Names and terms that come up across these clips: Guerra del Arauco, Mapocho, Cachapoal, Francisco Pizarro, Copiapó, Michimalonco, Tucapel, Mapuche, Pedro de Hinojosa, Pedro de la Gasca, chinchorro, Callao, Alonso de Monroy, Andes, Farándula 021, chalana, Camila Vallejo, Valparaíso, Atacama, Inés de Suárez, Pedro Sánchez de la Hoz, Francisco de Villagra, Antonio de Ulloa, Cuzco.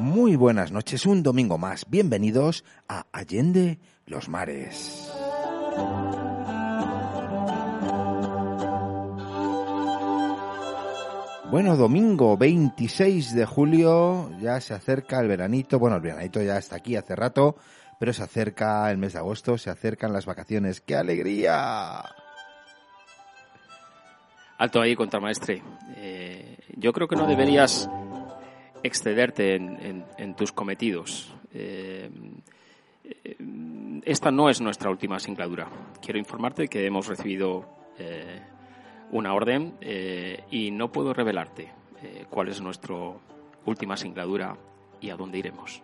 Muy buenas noches, un domingo más. Bienvenidos a Allende los Mares. Bueno, domingo 26 de julio, ya se acerca el veranito. Bueno, el veranito ya está aquí hace rato, pero se acerca el mes de agosto, se acercan las vacaciones. ¡Qué alegría! Alto ahí, contramaestre. Yo creo que no deberías excederte en tus cometidos. Esta no es nuestra última singladura. Quiero informarte que hemos recibido una orden y no puedo revelarte cuál es nuestra última singladura y a dónde iremos.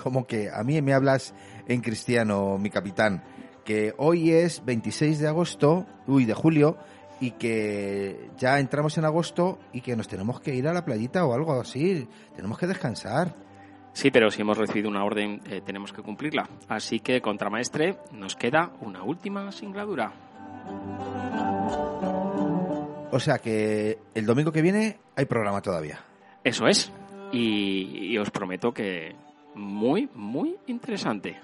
Como que a mí me hablas en cristiano, mi capitán, que hoy es 26 de agosto, de julio, y que ya entramos en agosto y que nos tenemos que ir a la playita o algo así, tenemos que descansar. Sí, pero si hemos recibido una orden, tenemos que cumplirla. Así que, contramaestre, nos queda una última singladura. O sea que el domingo que viene hay programa todavía. Eso es, y os prometo que muy, muy interesante.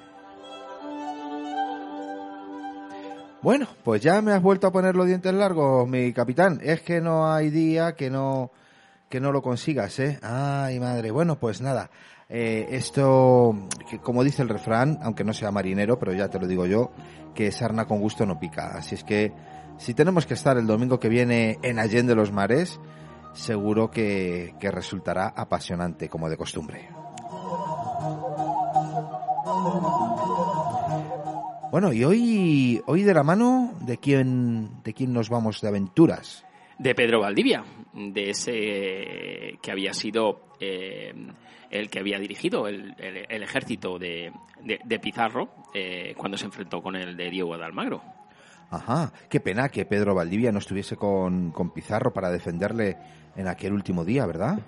Bueno, pues ya me has vuelto a poner los dientes largos, mi capitán. Es que no hay día que no lo consigas, ¿eh? Ay, madre. Bueno, pues nada. Esto, que como dice el refrán, aunque no sea marinero, pero ya te lo digo yo, que sarna con gusto no pica. Así es que si tenemos que estar el domingo que viene en Allende los Mares, seguro que resultará apasionante, como de costumbre. Bueno, y hoy de la mano, ¿de quién nos vamos de aventuras? De Pedro Valdivia, de ese que había sido el que había dirigido el ejército de Pizarro cuando se enfrentó con el de Diego de Almagro. Ajá, qué pena que Pedro Valdivia no estuviese con Pizarro para defenderle en aquel último día, ¿verdad?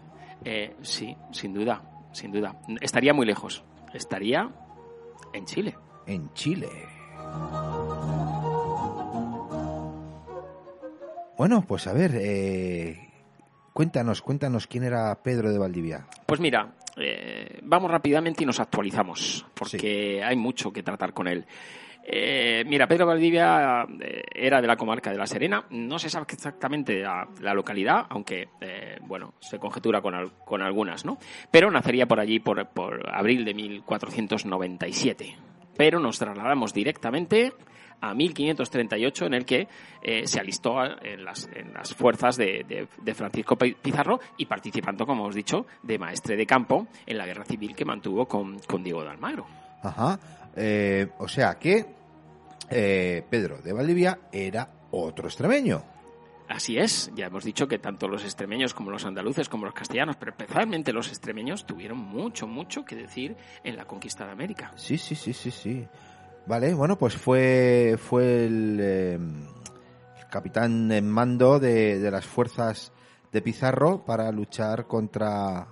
Sí, sin duda. Estaría muy lejos, estaría en Chile. En Chile. Bueno, pues a ver, cuéntanos quién era Pedro de Valdivia. Pues mira, vamos rápidamente y nos actualizamos, porque sí, hay mucho que tratar con él. Mira, Pedro Valdivia era de la comarca de La Serena. No se sabe exactamente la localidad, aunque, bueno, se conjetura con algunas, ¿no? Pero nacería por allí por abril de 1497. Pero nos trasladamos directamente a 1538, en el que se alistó en las fuerzas de Francisco Pizarro y participando, como hemos dicho, de maestre de campo en la guerra civil que mantuvo con Diego de Almagro. Ajá. O sea que Pedro de Valdivia era otro extremeño. Así es, ya hemos dicho que tanto los extremeños como los andaluces como los castellanos, pero especialmente los extremeños, tuvieron mucho que decir en la conquista de América. Sí. Vale, bueno, pues fue el capitán en mando de las fuerzas de Pizarro para luchar contra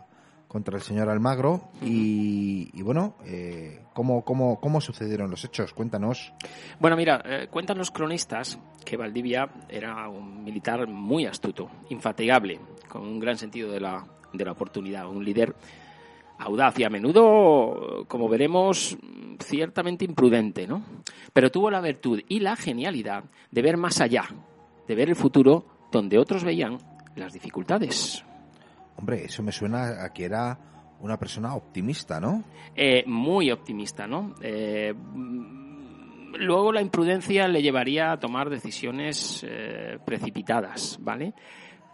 el señor Almagro y bueno, ¿cómo sucedieron los hechos? Cuéntanos. Bueno, mira, cuentan los cronistas que Valdivia era un militar muy astuto, infatigable, con un gran sentido de la oportunidad, un líder audaz y a menudo, como veremos, ciertamente imprudente, ¿no? Pero tuvo la virtud y la genialidad de ver más allá, de ver el futuro donde otros veían las dificultades. Hombre, eso me suena a que era una persona optimista, ¿no? Muy optimista, ¿no? Luego la imprudencia le llevaría a tomar decisiones precipitadas, ¿vale?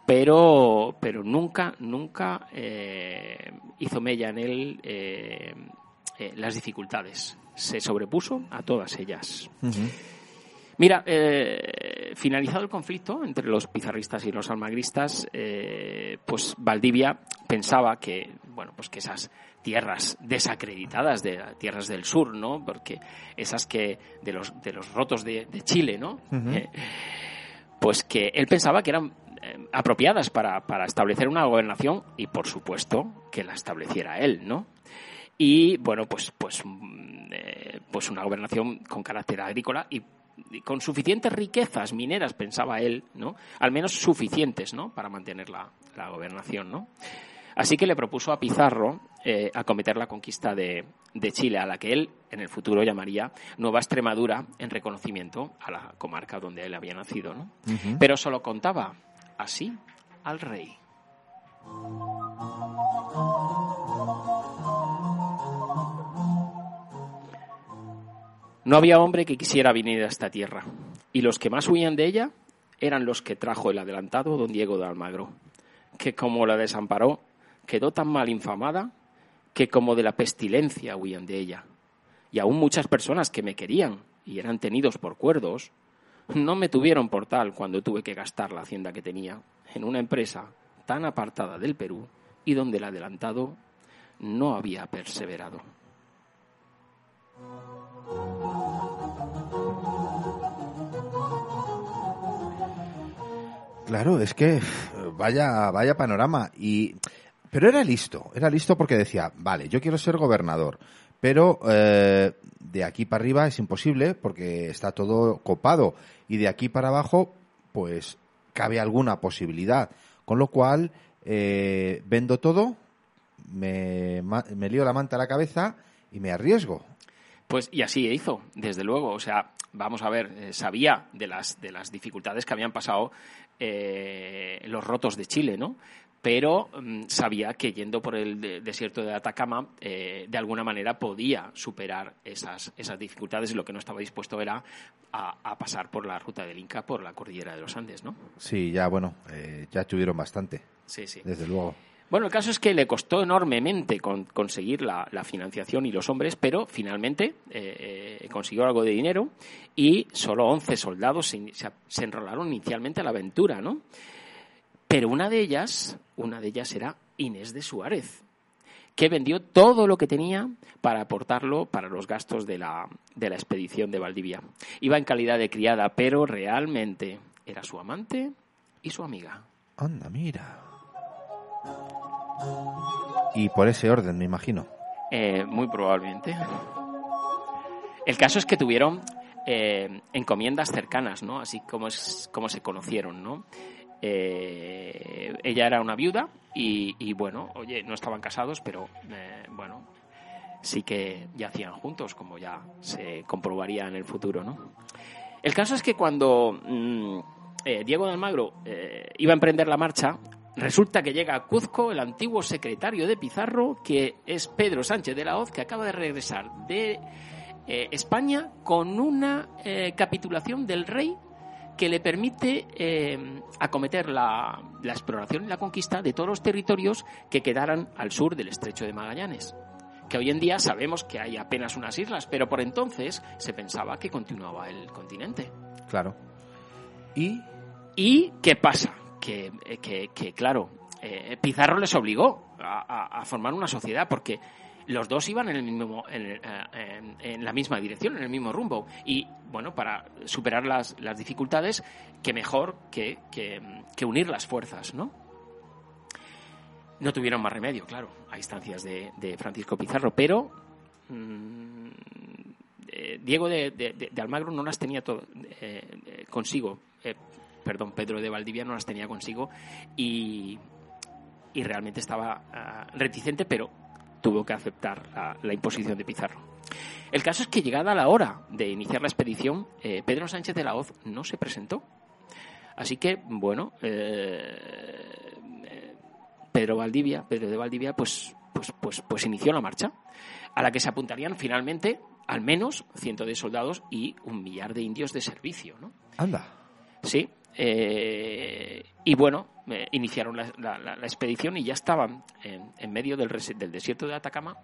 Pero nunca hizo mella en él las dificultades. Se sobrepuso a todas ellas. Uh-huh. Mira, finalizado el conflicto entre los pizarristas y los almagristas, pues Valdivia pensaba que, bueno, pues que esas tierras desacreditadas, de tierras del sur, ¿no? Porque esas que de los rotos de Chile, ¿no? Uh-huh. Pues que él pensaba que eran apropiadas para establecer una gobernación y, por supuesto, que la estableciera él, ¿no? Y bueno, pues una gobernación con carácter agrícola y con suficientes riquezas mineras, pensaba él, ¿no? Al menos suficientes, ¿no? Para mantener la gobernación, ¿no? Así que le propuso a Pizarro acometer la conquista de Chile, a la que él en el futuro llamaría Nueva Extremadura, en reconocimiento a la comarca donde él había nacido, ¿no? Uh-huh. Pero solo contaba así al rey. No había hombre que quisiera venir a esta tierra, y los que más huían de ella eran los que trajo el adelantado don Diego de Almagro, que como la desamparó, quedó tan mal infamada que como de la pestilencia huían de ella. Y aún muchas personas que me querían y eran tenidos por cuerdos, no me tuvieron por tal cuando tuve que gastar la hacienda que tenía en una empresa tan apartada del Perú y donde el adelantado no había perseverado. Claro, es que vaya panorama. Pero era listo porque decía, vale, yo quiero ser gobernador, pero de aquí para arriba es imposible porque está todo copado, y de aquí para abajo pues cabe alguna posibilidad, con lo cual vendo todo, me lío la manta a la cabeza y me arriesgo. Pues y así hizo, desde luego. O sea, vamos a ver, sabía de las dificultades que habían pasado los rotos de Chile, ¿no? Pero sabía que yendo por el desierto de Atacama, de alguna manera podía superar esas dificultades, y lo que no estaba dispuesto era a pasar por la ruta del Inca, por la cordillera de los Andes, ¿no? Sí, ya, bueno, ya tuvieron bastante, sí, desde luego. Bueno, el caso es que le costó enormemente conseguir la financiación y los hombres, pero finalmente consiguió algo de dinero, y solo 11 soldados se enrolaron inicialmente a la aventura, ¿no? Pero una de ellas era Inés de Suárez, que vendió todo lo que tenía para aportarlo para los gastos de la expedición de Valdivia. Iba en calidad de criada, pero realmente era su amante y su amiga. Anda, mira. Y por ese orden, me imagino. Muy probablemente. El caso es que tuvieron encomiendas cercanas, ¿no? Así como se conocieron, ¿no? Ella era una viuda y bueno, oye, no estaban casados, pero bueno, sí que yacían juntos, como ya se comprobaría en el futuro, ¿no? El caso es que cuando Diego de Almagro iba a emprender la marcha, resulta que llega a Cuzco el antiguo secretario de Pizarro, que es Pedro Sánchez de la Hoz, que acaba de regresar de España con una capitulación del rey que le permite acometer la exploración y la conquista de todos los territorios que quedaran al sur del Estrecho de Magallanes, que hoy en día sabemos que hay apenas unas islas, pero por entonces se pensaba que continuaba el continente. Claro. ¿Y qué pasa? Que claro, Pizarro les obligó a formar una sociedad, porque los dos iban en la misma dirección, en el mismo rumbo. Y bueno, para superar las dificultades, qué mejor que unir las fuerzas, ¿no? No tuvieron más remedio, claro, a instancias de Francisco Pizarro, pero Diego de Almagro no las tenía consigo. Pedro de Valdivia no las tenía consigo, y realmente estaba reticente, pero tuvo que aceptar la imposición de Pizarro. El caso es que llegada la hora de iniciar la expedición, Pedro Sánchez de la Hoz no se presentó. Así que, bueno, Pedro de Valdivia, pues inició la marcha, a la que se apuntarían finalmente al menos 110 soldados y 1,000,000 de indios de servicio, ¿no? Anda. Sí, Y bueno, iniciaron la expedición y ya estaban en medio del desierto de Atacama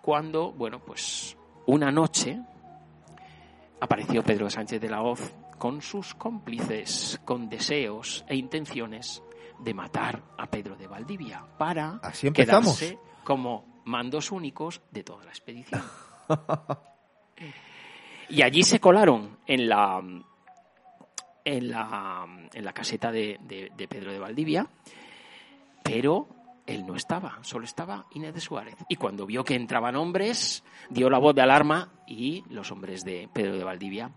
cuando, bueno, pues una noche apareció Pedro Sánchez de la Hoz con sus cómplices, con deseos e intenciones de matar a Pedro de Valdivia para quedarse como mandos únicos de toda la expedición. Y allí se colaron en la caseta de Pedro de Valdivia, pero él no estaba, solo estaba Inés de Suárez. Y cuando vio que entraban hombres, dio la voz de alarma y los hombres de Pedro de Valdivia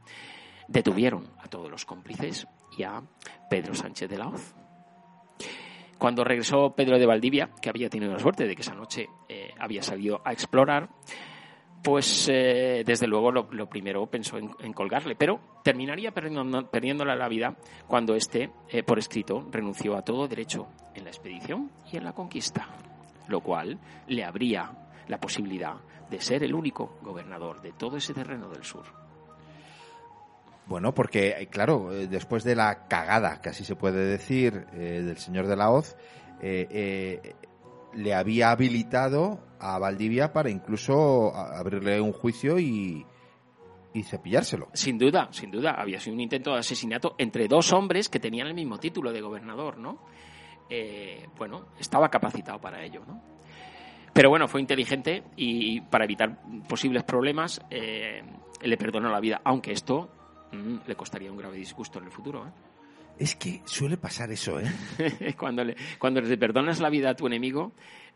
detuvieron a todos los cómplices y a Pedro Sánchez de la Hoz. Cuando regresó Pedro de Valdivia, que había tenido la suerte de que esa noche había salido a explorar, pues desde luego lo primero pensó en colgarle, pero terminaría perdiéndole la vida cuando este, por escrito, renunció a todo derecho en la expedición y en la conquista, lo cual le abría la posibilidad de ser el único gobernador de todo ese terreno del sur. Bueno, porque, claro, después de la cagada, que así se puede decir, del señor de la Hoz, le había habilitado a Valdivia para incluso abrirle un juicio y cepillárselo. Sin duda. Había sido un intento de asesinato entre dos hombres que tenían el mismo título de gobernador, ¿no? Bueno, estaba capacitado para ello, ¿no? Pero bueno, fue inteligente y para evitar posibles problemas le perdonó la vida, aunque esto le costaría un grave disgusto en el futuro, ¿eh? Es que suele pasar eso, ¿eh? Cuando le perdonas la vida a tu enemigo,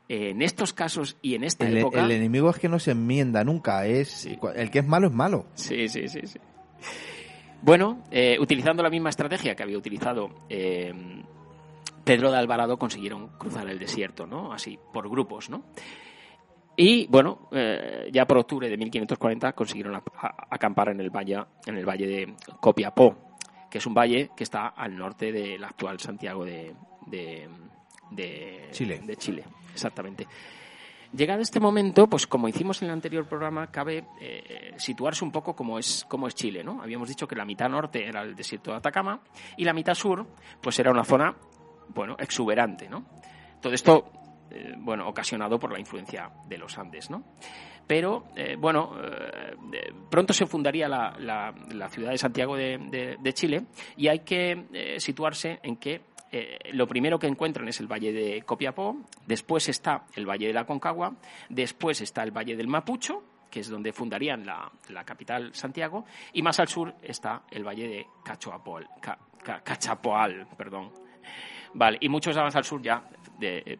en estos casos y en esta época... El enemigo es que no se enmienda nunca, el que es malo es malo. Sí. Bueno, utilizando la misma estrategia que había utilizado Pedro de Alvarado, consiguieron cruzar el desierto, ¿no? Así, por grupos, ¿no? Y, bueno, ya por octubre de 1540 consiguieron acampar en el valle de Copiapó, que es un valle que está al norte del actual Santiago de Chile. De Chile, exactamente. Llegado este momento, pues como hicimos en el anterior programa, cabe situarse un poco cómo es Chile, ¿no? Habíamos dicho que la mitad norte era el desierto de Atacama y la mitad sur, pues era una zona, bueno, exuberante, ¿no? Todo esto, bueno, ocasionado por la influencia de los Andes, ¿no? Pero, pronto se fundaría la ciudad de Santiago de Chile y hay que situarse en que lo primero que encuentran es el Valle de Copiapó, después está el Valle de la Aconcagua, después está el Valle del Mapocho, que es donde fundarían la capital Santiago, y más al sur está el Valle de Cachapoal, perdón. Vale, y muchos más al sur ya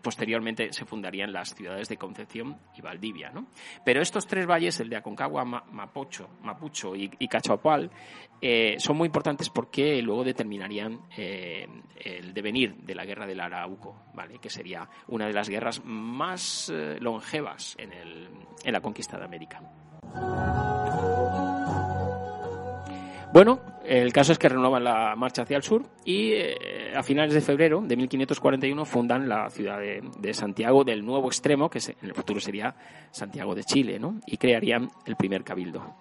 posteriormente se fundarían las ciudades de Concepción y Valdivia, ¿no? Pero estos tres valles, el de Aconcagua, Mapocho y Cachapoal, son muy importantes porque luego determinarían el devenir de la Guerra del Arauco, ¿vale? Que sería una de las guerras más longevas en la conquista de América. Bueno, el caso es que renovan la marcha hacia el sur y a finales de febrero de 1541 fundan la ciudad de Santiago del Nuevo Extremo, que en el futuro sería Santiago de Chile, ¿no? Y crearían el primer cabildo.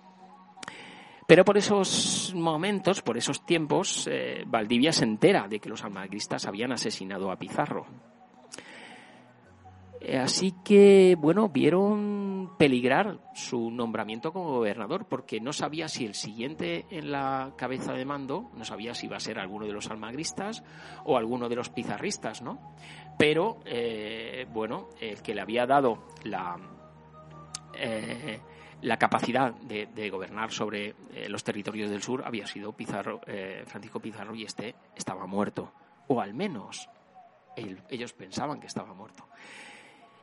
Pero por esos momentos, por esos tiempos, Valdivia se entera de que los almagristas habían asesinado a Pizarro. Así que, bueno, vieron peligrar su nombramiento como gobernador porque no sabía si el siguiente en la cabeza de mando, no sabía si iba a ser alguno de los almagristas o alguno de los pizarristas, ¿no? Pero, bueno, el que le había dado la capacidad de gobernar sobre los territorios del sur había sido Francisco Pizarro y este estaba muerto, o al menos ellos pensaban que estaba muerto.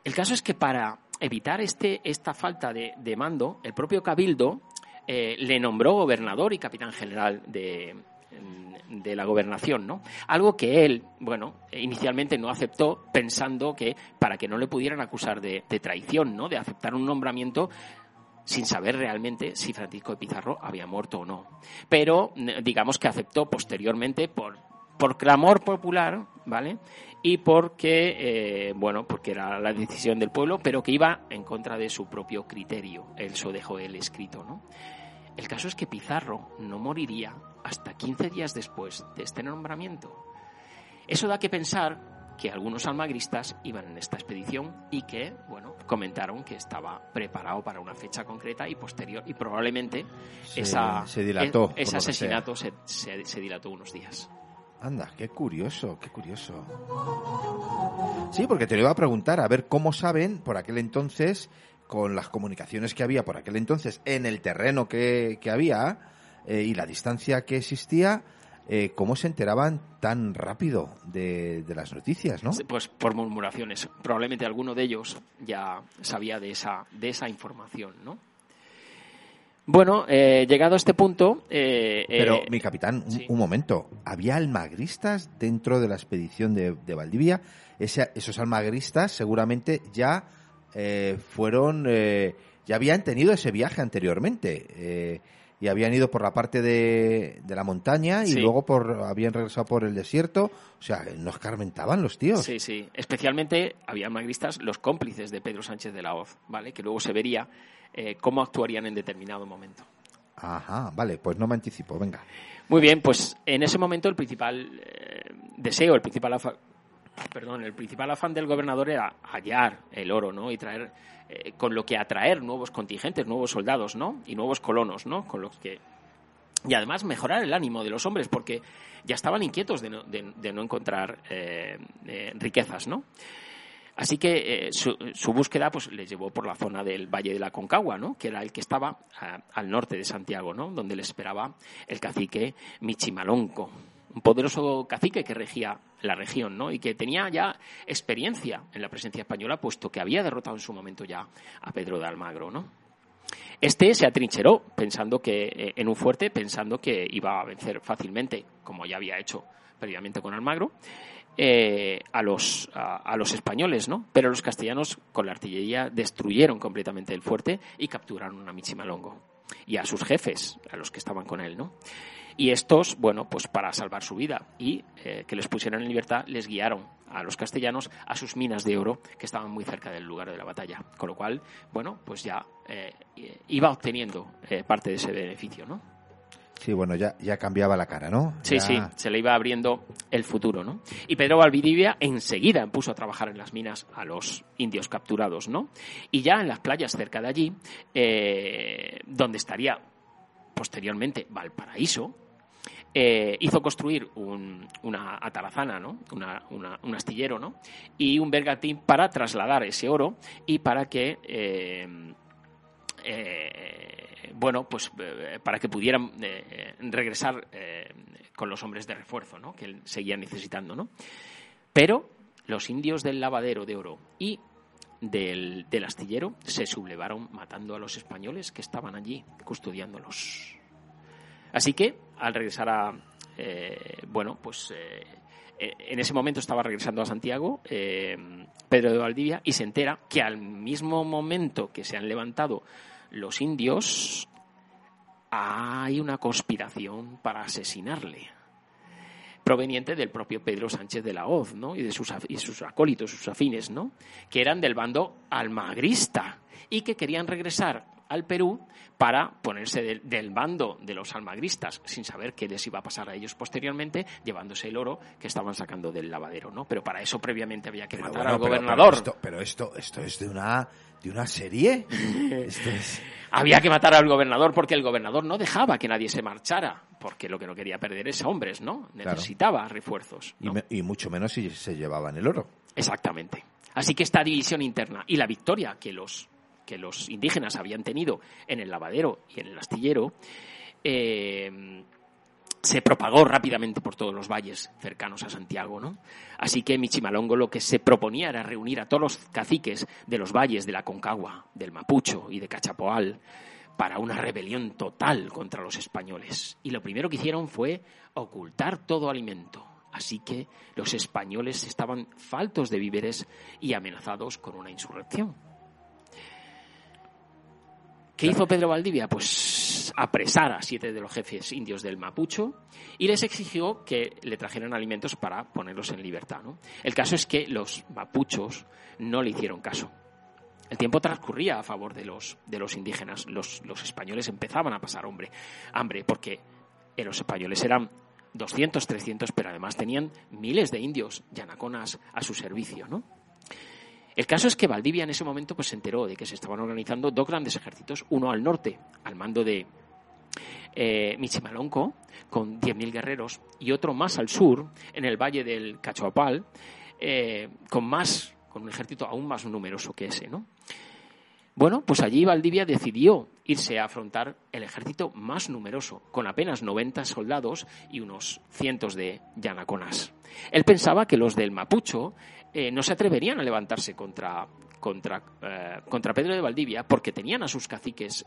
El caso es que para evitar esta falta de mando, el propio Cabildo le nombró gobernador y capitán general de la gobernación, ¿no? Algo que él, bueno, inicialmente no aceptó pensando que para que no le pudieran acusar de traición, ¿no? De aceptar un nombramiento sin saber realmente si Francisco de Pizarro había muerto o no. Pero digamos que aceptó posteriormente por clamor popular, ¿vale? Y porque, bueno, porque era la decisión del pueblo, pero que iba en contra de su propio criterio. Eso dejó él escrito, ¿no? El caso es que Pizarro no moriría hasta 15 días después de este nombramiento. Eso da que pensar que algunos almagristas iban en esta expedición y que, bueno, comentaron que estaba preparado para una fecha concreta y posterior, y probablemente ese asesinato se dilató unos días. Anda, qué curioso, qué curioso. Sí, porque te lo iba a preguntar, a ver cómo saben por aquel entonces, con las comunicaciones que había por aquel entonces, en el terreno que había y la distancia que existía, ¿cómo se enteraban tan rápido de las noticias, no? Pues por murmuraciones. Probablemente alguno de ellos ya sabía de esa información, ¿no? Bueno, llegado a este punto... Pero, mi capitán, un momento. ¿Había almagristas dentro de la expedición de Valdivia? Esos almagristas seguramente ya fueron... ya habían tenido ese viaje anteriormente. Y habían ido por la parte de la montaña y luego habían regresado por el desierto. O sea, no escarmentaban los tíos. Sí, sí. Especialmente había almagristas, los cómplices de Pedro Sánchez de la Hoz, ¿vale? Que luego se vería... cómo actuarían en determinado momento. Ajá, vale, pues no me anticipo, venga. Muy bien, pues en ese momento el principal afán del gobernador era hallar el oro, ¿no? Y traer, con lo que atraer nuevos contingentes, nuevos soldados, ¿no? Y nuevos colonos, ¿no? Con los que... Y además mejorar el ánimo de los hombres, porque ya estaban inquietos de no encontrar riquezas, ¿no? Así que su búsqueda pues les llevó por la zona del Valle de la Aconcagua, ¿no? Que era el que estaba al norte de Santiago, ¿no? Donde les esperaba el cacique Michimalonco, un poderoso cacique que regía la región, ¿no? Y que tenía ya experiencia en la presencia española, puesto que había derrotado en su momento ya a Pedro de Almagro, ¿no? Este se atrincheró pensando que en un fuerte, pensando que iba a vencer fácilmente, como ya había hecho previamente con Almagro, a los españoles, ¿no? Pero los castellanos con la artillería destruyeron completamente el fuerte y capturaron a Michimalonco y a sus jefes, a los que estaban con él, ¿no? Y estos, bueno, pues para salvar su vida y que les pusieran en libertad, les guiaron a los castellanos a sus minas de oro que estaban muy cerca del lugar de la batalla, con lo cual, bueno, pues ya iba obteniendo parte de ese beneficio, ¿no? Sí, bueno, ya cambiaba la cara, ¿no? Sí, ya... sí, se le iba abriendo el futuro, ¿no? Y Pedro Valdivia enseguida puso a trabajar en las minas a los indios capturados, ¿no? Y ya en las playas cerca de allí, donde estaría posteriormente Valparaíso, hizo construir una atalazana, ¿no? Un astillero, ¿no? Y un bergantín para trasladar ese oro y para que... para que pudieran regresar con los hombres de refuerzo, ¿no? Que seguían necesitando, ¿no? Pero los indios del lavadero de oro y del astillero se sublevaron matando a los españoles que estaban allí custodiándolos. Así que al regresar a en ese momento estaba regresando a Santiago Pedro de Valdivia y se entera que al mismo momento que se han levantado los indios, hay una conspiración para asesinarle, proveniente del propio Pedro Sánchez de la Hoz, ¿no? Y de sus acólitos, sus afines, ¿no? Que eran del bando almagrista y que querían regresar al Perú para ponerse del bando de los almagristas, sin saber qué les iba a pasar a ellos posteriormente, llevándose el oro que estaban sacando del lavadero, ¿no? Pero para eso previamente había que matar al gobernador. Pero esto es de una serie. Esto es... Había que matar al gobernador porque el gobernador no dejaba que nadie se marchara, porque lo que no quería perder es hombres, ¿no? Necesitaba refuerzos, ¿no? Y mucho menos si se llevaban el oro. Exactamente. Así que esta división interna y la victoria que los indígenas habían tenido en el lavadero y en el astillero, se propagó rápidamente por todos los valles cercanos a Santiago, ¿no? Así que Michimalonco lo que se proponía era reunir a todos los caciques de los valles de la Aconcagua, del Mapocho y de Cachapoal para una rebelión total contra los españoles. Y lo primero que hicieron fue ocultar todo alimento. Así que los españoles estaban faltos de víveres y amenazados con una insurrección. ¿Qué hizo Pedro Valdivia? Pues apresar a 7 de los jefes indios del Mapocho y les exigió que le trajeran alimentos para ponerlos en libertad, ¿no? El caso es que los mapuchos no le hicieron caso. El tiempo transcurría a favor de los indígenas. Los españoles empezaban a pasar hambre, porque los españoles eran 200, 300, pero además tenían miles de indios y anaconas a su servicio, ¿no? El caso es que Valdivia en ese momento pues se enteró de que se estaban organizando dos grandes ejércitos, uno al norte, al mando de Michimalonco, con 10.000 guerreros, y otro más al sur, en el valle del Cachapoal, con un ejército aún más numeroso que ese, ¿no? Bueno, pues allí Valdivia decidió irse a afrontar el ejército más numeroso, con apenas 90 soldados y unos cientos de yanaconas. Él pensaba que los del Mapocho no se atreverían a levantarse contra Pedro de Valdivia porque tenían a sus caciques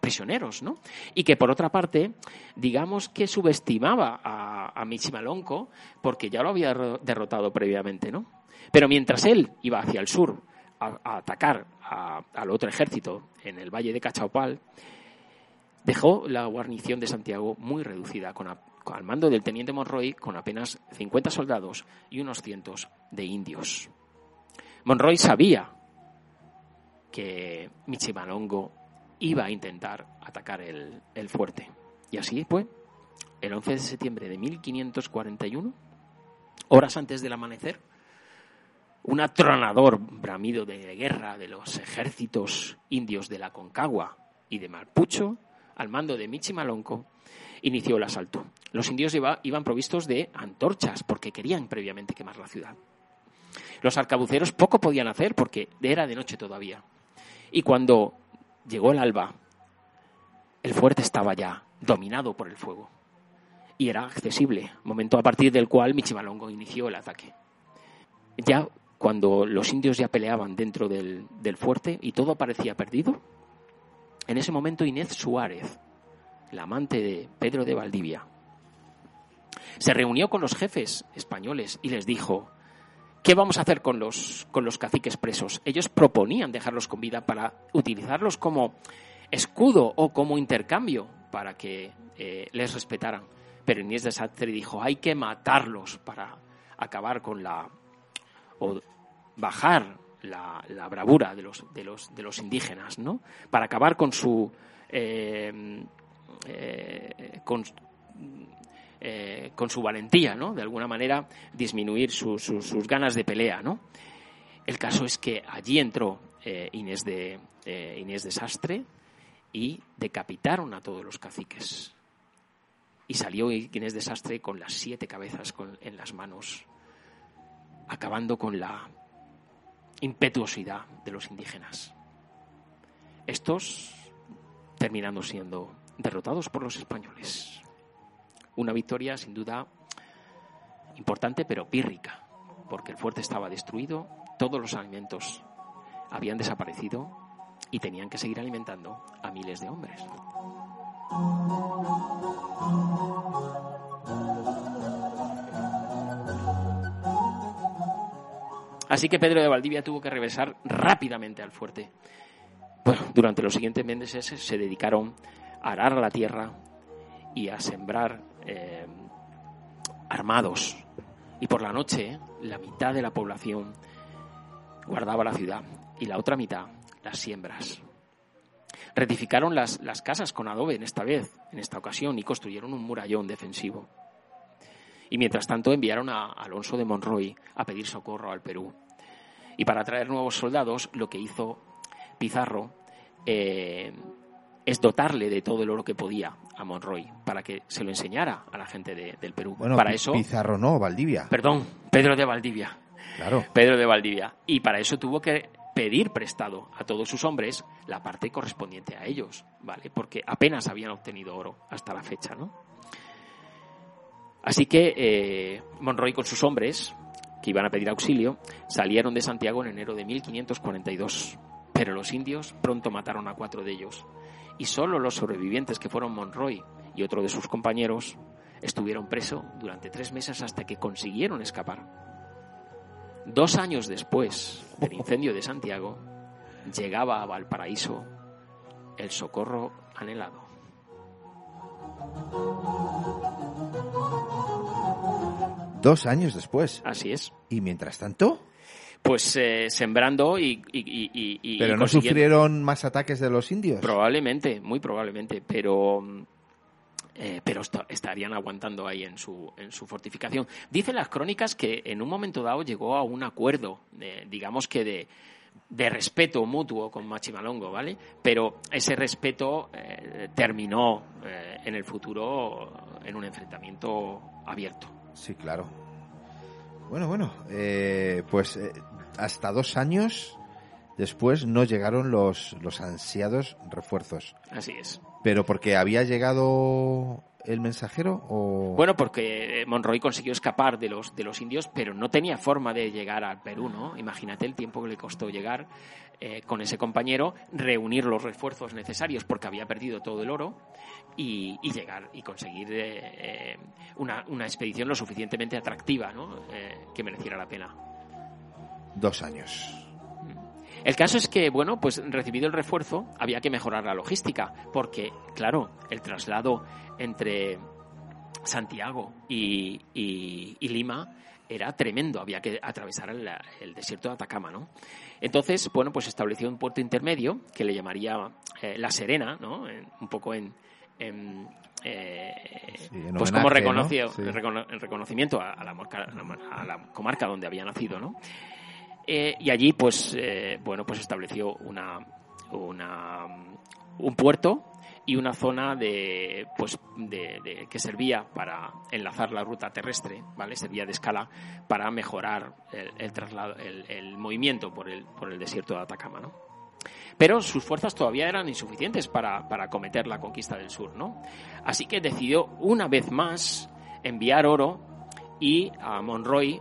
prisioneros, ¿no? Y que por otra parte, digamos que subestimaba a Michimalonco porque ya lo había derrotado previamente, ¿no? Pero mientras él iba hacia el sur a atacar al otro ejército en el valle de Cachapoal, dejó la guarnición de Santiago muy reducida, al mando del teniente Monroy, con apenas 50 soldados y unos cientos de indios. Monroy sabía que Michimalonco iba a intentar atacar el fuerte. Y así fue. El 11 de septiembre de 1541, horas antes del amanecer, un atronador bramido de guerra de los ejércitos indios de la Aconcagua y de Mapocho, al mando de Michimalonco, inició el asalto. Los indios iban provistos de antorchas porque querían previamente quemar la ciudad. Los arcabuceros poco podían hacer porque era de noche todavía. Y cuando llegó el alba, el fuerte estaba ya dominado por el fuego y era accesible, momento a partir del cual Michimalonco inició el ataque. Ya cuando los indios ya peleaban dentro del fuerte y todo parecía perdido, en ese momento Inés Suárez, la amante de Pedro de Valdivia, se reunió con los jefes españoles y les dijo: ¿qué vamos a hacer con los caciques presos? Ellos proponían dejarlos con vida para utilizarlos como escudo o como intercambio para que les respetaran. Pero Inés de Sartre dijo: hay que matarlos para acabar con o bajar la bravura de los indígenas, ¿no? Para acabar con su con su valentía, ¿no? De alguna manera disminuir sus ganas de pelea, ¿no? El caso es que allí entró Inés de Sastre y decapitaron a todos los caciques. Y salió Inés de Sastre con las 7 cabezas en las manos, acabando con la impetuosidad de los indígenas. Estos terminando siendo derrotados por los españoles. Una victoria sin duda importante pero pírrica, porque el fuerte estaba destruido, todos los alimentos habían desaparecido y tenían que seguir alimentando a miles de hombres. Así que Pedro de Valdivia tuvo que regresar rápidamente al fuerte. Bueno, durante los siguientes meses se dedicaron a arar la tierra y a sembrar armados. Y por la noche, la mitad de la población guardaba la ciudad y la otra mitad las siembras. Rectificaron las casas con adobe en esta ocasión, y construyeron un murallón defensivo. Y mientras tanto enviaron a Alonso de Monroy a pedir socorro al Perú. Y para atraer nuevos soldados, lo que hizo Pizarro es dotarle de todo el oro que podía a Monroy para que se lo enseñara a la gente del Perú. Bueno, para eso, Pizarro no, Valdivia. Perdón, Pedro de Valdivia. Claro. Pedro de Valdivia. Y para eso tuvo que pedir prestado a todos sus hombres la parte correspondiente a ellos, ¿vale? Porque apenas habían obtenido oro hasta la fecha, ¿no? Así que Monroy con sus hombres, que iban a pedir auxilio, salieron de Santiago en enero de 1542. Pero los indios pronto mataron a 4 de ellos. Y solo los sobrevivientes, que fueron Monroy y otro de sus compañeros, estuvieron presos durante 3 meses hasta que consiguieron escapar. 2 años después del incendio de Santiago, llegaba a Valparaíso el socorro anhelado. ¿2 años después? Así es. ¿Y mientras tanto? pues sembrando y pero no sufrieron más ataques de los indios. Probablemente, muy probablemente, pero estarían aguantando ahí en su fortificación. Dicen las crónicas que en un momento dado llegó a un acuerdo, digamos que de respeto mutuo con Michimalonco, ¿vale? Pero ese respeto terminó en el futuro en un enfrentamiento abierto. Sí, claro. Bueno, pues hasta 2 años después no llegaron los ansiados refuerzos. Así es. ¿Pero porque había llegado el mensajero o...? Bueno, porque Monroy consiguió escapar de los indios, pero no tenía forma de llegar al Perú, ¿no? Imagínate el tiempo que le costó llegar con ese compañero, reunir los refuerzos necesarios porque había perdido todo el oro y llegar y conseguir una expedición lo suficientemente atractiva, ¿no? Que mereciera la pena. 2 años... El caso es que, bueno, pues recibido el refuerzo, había que mejorar la logística, porque, claro, el traslado entre Santiago y Lima era tremendo, había que atravesar el desierto de Atacama, ¿no? Entonces, bueno, pues estableció un puerto intermedio que le llamaría La Serena, ¿no? Un poco sí, en pues homenaje, como reconoció, ¿no? Sí. En reconocimiento a la comarca donde había nacido, ¿no? Y allí, pues, bueno, pues estableció un puerto y una zona de que servía para enlazar la ruta terrestre, ¿vale? Servía de escala para mejorar el traslado, el movimiento por el desierto de Atacama, ¿no? Pero sus fuerzas todavía eran insuficientes para acometer la conquista del sur, ¿no? Así que decidió una vez más enviar oro y a Monroy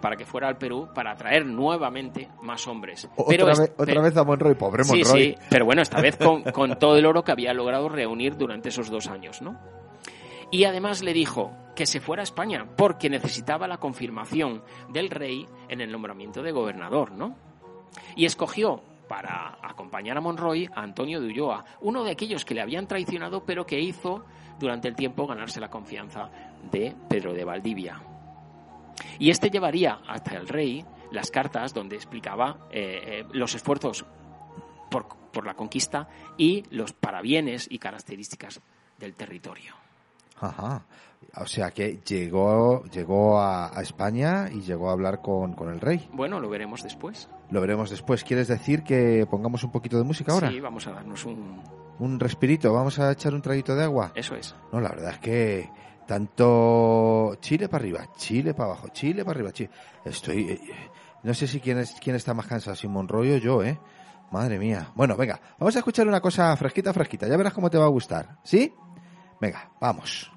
para que fuera al Perú para traer nuevamente más hombres. Otra vez a Monroy, pobre Monroy. Sí, pero bueno, esta vez con todo el oro que había logrado reunir durante esos 2 años, ¿no? Y además le dijo que se fuera a España porque necesitaba la confirmación del rey en el nombramiento de gobernador, ¿no? Y escogió para acompañar a Monroy a Antonio de Ulloa, uno de aquellos que le habían traicionado pero que hizo durante el tiempo ganarse la confianza de Pedro de Valdivia. Y este llevaría hasta el rey las cartas donde explicaba los esfuerzos por la conquista y los parabienes y características del territorio. Ajá. O sea que llegó a España y llegó a hablar con el rey. Bueno, lo veremos después. Lo veremos después. ¿Quieres decir que pongamos un poquito de música ahora? Sí, vamos a darnos un respirito. Vamos a echar un traguito de agua. Eso es. No, la verdad es que... Tanto Chile para arriba, Chile para abajo, Chile para arriba, Chile. No sé si quién está más cansado, si Monroy o yo, ¿eh? Madre mía. Bueno, venga, vamos a escuchar una cosa fresquita. Ya verás cómo te va a gustar, ¿sí? Venga, vamos.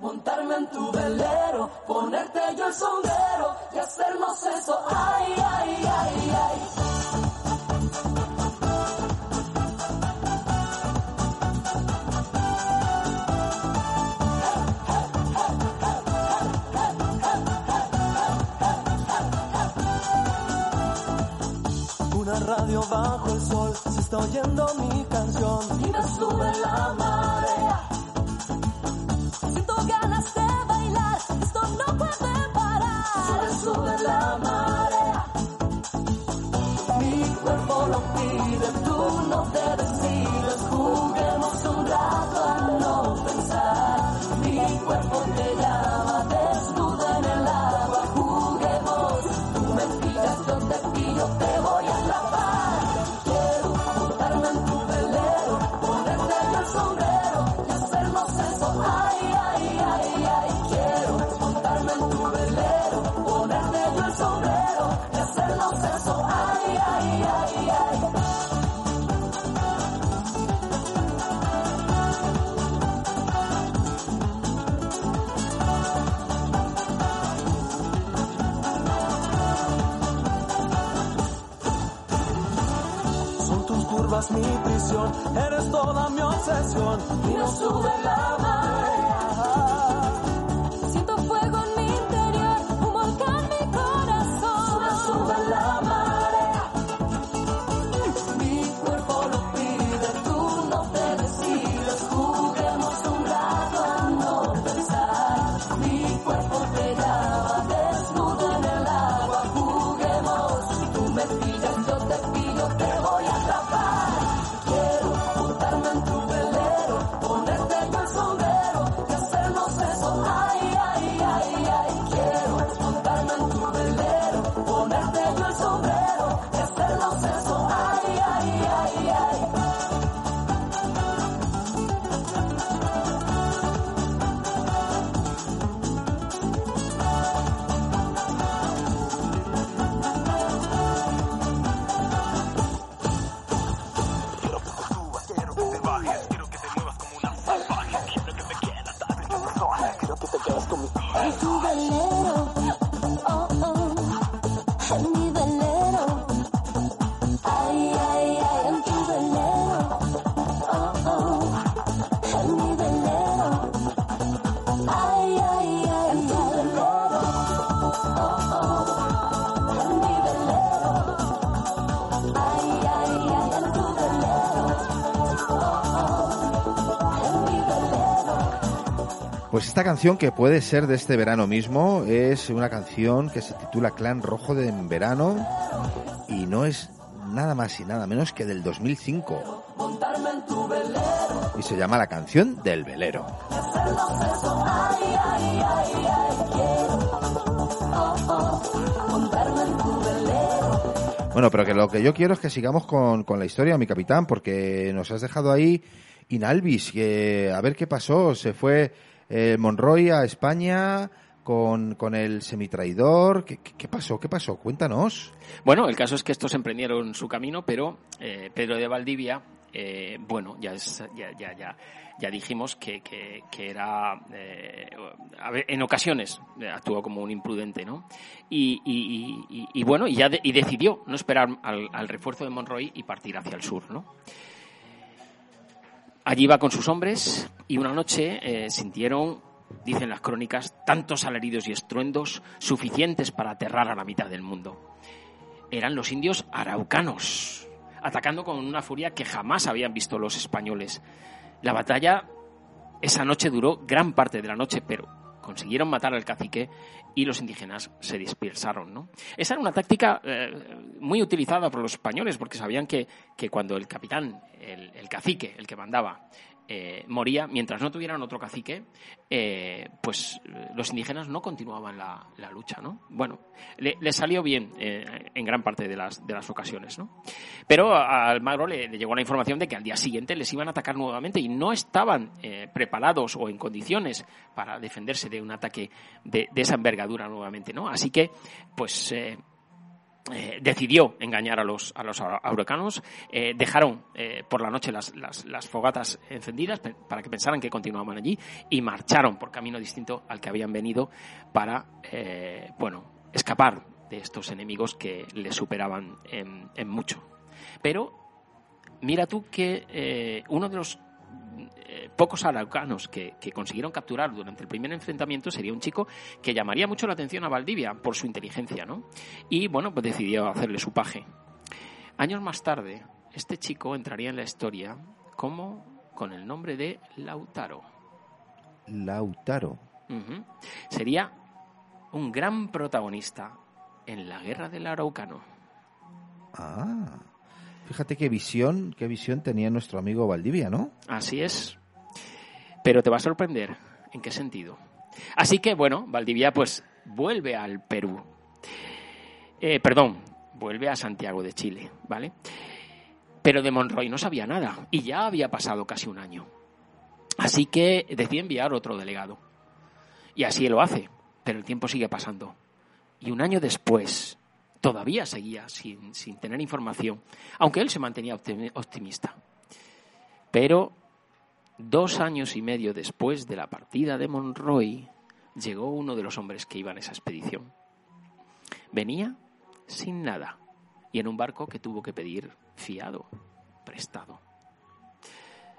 Montarme en tu velero, ponerte yo el sombrero y hacernos eso, ay, ay, ay, ay. Radio bajo el sol, se está oyendo mi canción y me sube la marea. Siento ganas de bailar, esto no puede parar. Sube la marea. Mi cuerpo lo pide, tú no te decides. Juguemos un rato a no pensar. Mi cuerpo te llama, desnuda en el agua. Juguemos, tú me pillas, yo te pillo, te voy a atrapar. Mi prisión, eres toda mi obsesión y no sube la marea. Siento fuego en mi interior, un volcán en mi corazón. Sube la marea. Mi cuerpo lo pide, tú no te decides. Juguemos un rato a no pensar. Mi cuerpo te llama, desnudo en el agua. Juguemos, Pues esta canción, que puede ser de este verano mismo, es una canción que se titula Clan Rojo de en Verano y no es nada más y nada menos que del 2005. Y se llama La Canción del Velero. Bueno, pero que lo que yo quiero es que sigamos con la historia, mi capitán, porque nos has dejado ahí in albis. A ver qué pasó. Se fue Monroy a España con el semitraidor. ¿Qué pasó? ¿Qué pasó? Cuéntanos. Bueno, el caso es que estos emprendieron su camino, pero Pedro de Valdivia, bueno, ya dijimos que era, a ver, en ocasiones actuó como un imprudente, ¿no? Y bueno, y decidió no esperar al refuerzo de Monroy y partir hacia el sur, ¿no? Allí va con sus hombres y una noche sintieron, dicen las crónicas, tantos alaridos y estruendos suficientes para aterrar a la mitad del mundo. Eran los indios araucanos, atacando con una furia que jamás habían visto los españoles. La batalla esa noche duró gran parte de la noche, pero consiguieron matar al cacique y los indígenas se dispersaron, ¿no? Esa era una táctica muy utilizada por los españoles, porque sabían que cuando el capitán, el cacique, el que mandaba, moría, mientras no tuvieran otro cacique, pues los indígenas no continuaban la lucha, ¿no? Bueno, le salió bien en gran parte de las ocasiones, ¿no? Pero a Almagro le llegó la información de que al día siguiente les iban a atacar nuevamente y no estaban preparados o en condiciones para defenderse de un ataque de esa envergadura nuevamente, ¿no? Así que, pues decidió engañar a los araucanos. Dejaron por la noche las fogatas encendidas para que pensaran que continuaban allí y marcharon por camino distinto al que habían venido para bueno, escapar de estos enemigos que les superaban en mucho. Pero mira tú que uno de los pocos araucanos que consiguieron capturar durante el primer enfrentamiento sería un chico que llamaría mucho la atención a Valdivia por su inteligencia, ¿no? Y bueno, pues decidió hacerle su paje. Años más tarde, este chico entraría en la historia con el nombre de Lautaro. Lautaro. Uh-huh. Sería un gran protagonista en la Guerra del Araucano. Ah. Fíjate qué visión tenía nuestro amigo Valdivia, ¿no? Así es. Pero te va a sorprender en qué sentido. Así que, bueno, Valdivia pues vuelve al Perú. Vuelve a Santiago de Chile, ¿vale? Pero de Monroy no sabía nada y ya había pasado casi un año. Así que decide enviar otro delegado. Y así lo hace, pero el tiempo sigue pasando. Y un año después todavía seguía sin tener información, aunque él se mantenía optimista. Pero 2 años y medio después de la partida de Monroy, llegó uno de los hombres que iban a esa expedición. Venía sin nada y en un barco que tuvo que pedir fiado, prestado.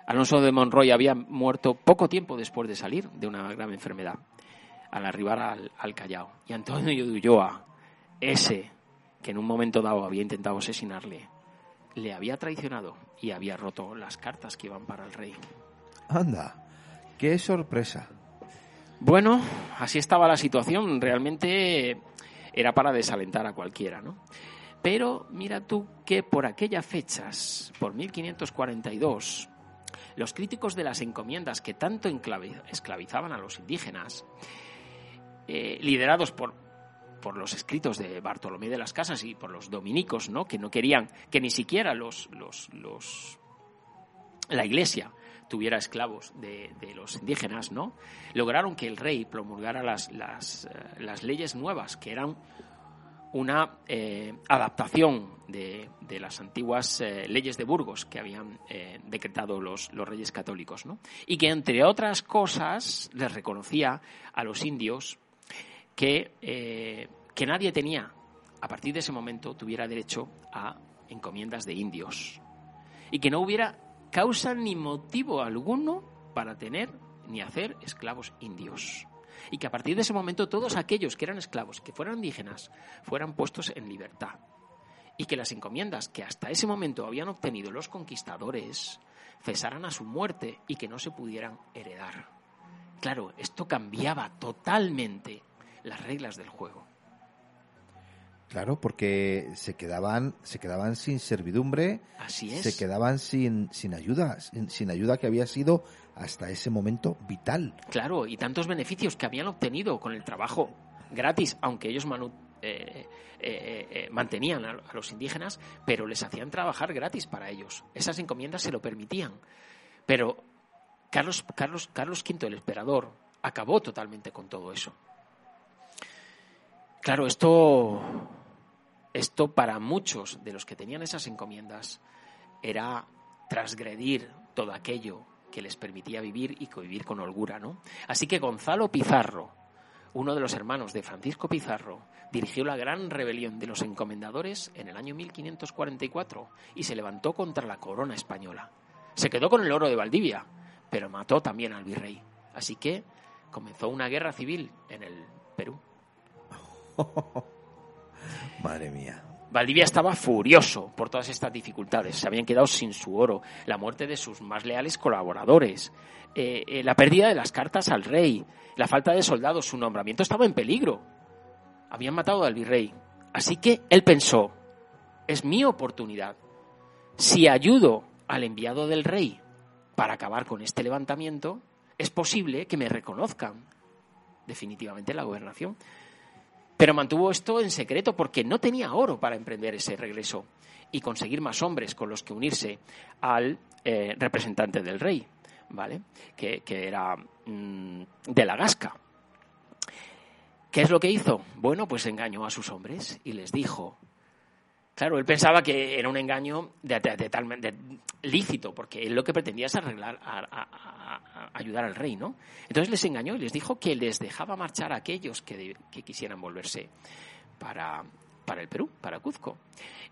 Alonso de Monroy había muerto poco tiempo después de salir de una grave enfermedad al arribar al Callao. Y Antonio de Ulloa, ese que en un momento dado había intentado asesinarle, le había traicionado y había roto las cartas que iban para el rey. ¡Anda! ¡Qué sorpresa! Bueno, así estaba la situación. Realmente era para desalentar a cualquiera, ¿no? Pero mira tú que por aquellas fechas, por 1542, los críticos de las encomiendas que tanto esclavizaban a los indígenas, liderados por los escritos de Bartolomé de las Casas y por los dominicos, ¿no? Que no querían que ni siquiera la Iglesia tuviera esclavos de los indígenas, ¿no? Lograron que el rey promulgara las leyes nuevas, que eran una adaptación de las antiguas leyes de Burgos que habían decretado los reyes católicos, ¿no? Y que, entre otras cosas, les reconocía a los indios que nadie tenía, a partir de ese momento, tuviera derecho a encomiendas de indios. Y que no hubiera causa ni motivo alguno para tener ni hacer esclavos indios. Y que a partir de ese momento todos aquellos que eran esclavos, que fueran indígenas, fueran puestos en libertad. Y que las encomiendas que hasta ese momento habían obtenido los conquistadores cesaran a su muerte y que no se pudieran heredar. Claro, esto cambiaba totalmente las reglas del juego. Claro, porque se quedaban sin servidumbre. Así es. Se quedaban sin ayuda que había sido hasta ese momento vital. Claro, y tantos beneficios que habían obtenido con el trabajo gratis, aunque ellos mantenían a los indígenas, pero les hacían trabajar gratis para ellos. Esas encomiendas se lo permitían. Pero Carlos V, el emperador, acabó totalmente con todo eso. Claro, esto para muchos de los que tenían esas encomiendas era transgredir todo aquello que les permitía vivir y convivir con holgura, ¿no? Así que Gonzalo Pizarro, uno de los hermanos de Francisco Pizarro, dirigió la gran rebelión de los encomendadores en el año 1544 y se levantó contra la corona española. Se quedó con el oro de Valdivia, pero mató también al virrey. Así que comenzó una guerra civil en el Perú. Madre mía. Valdivia estaba furioso por todas estas dificultades. Se habían quedado sin su oro, la muerte de sus más leales colaboradores, la pérdida de las cartas al rey, la falta de soldados. Su nombramiento estaba en peligro. Habían matado al virrey. Así que él pensó: es mi oportunidad. Si ayudo al enviado del rey para acabar con este levantamiento, es posible que me reconozcan definitivamente la gobernación. Pero mantuvo esto en secreto porque no tenía oro para emprender ese regreso y conseguir más hombres con los que unirse al representante del rey, ¿vale? Que era de la Gasca. ¿Qué es lo que hizo? Bueno, pues engañó a sus hombres y les dijo. Claro, él pensaba que era un engaño de lícito, porque él lo que pretendía es arreglar, ayudar al rey, ¿no? Entonces les engañó y les dijo que les dejaba marchar a aquellos que quisieran volverse para el Perú, para Cuzco.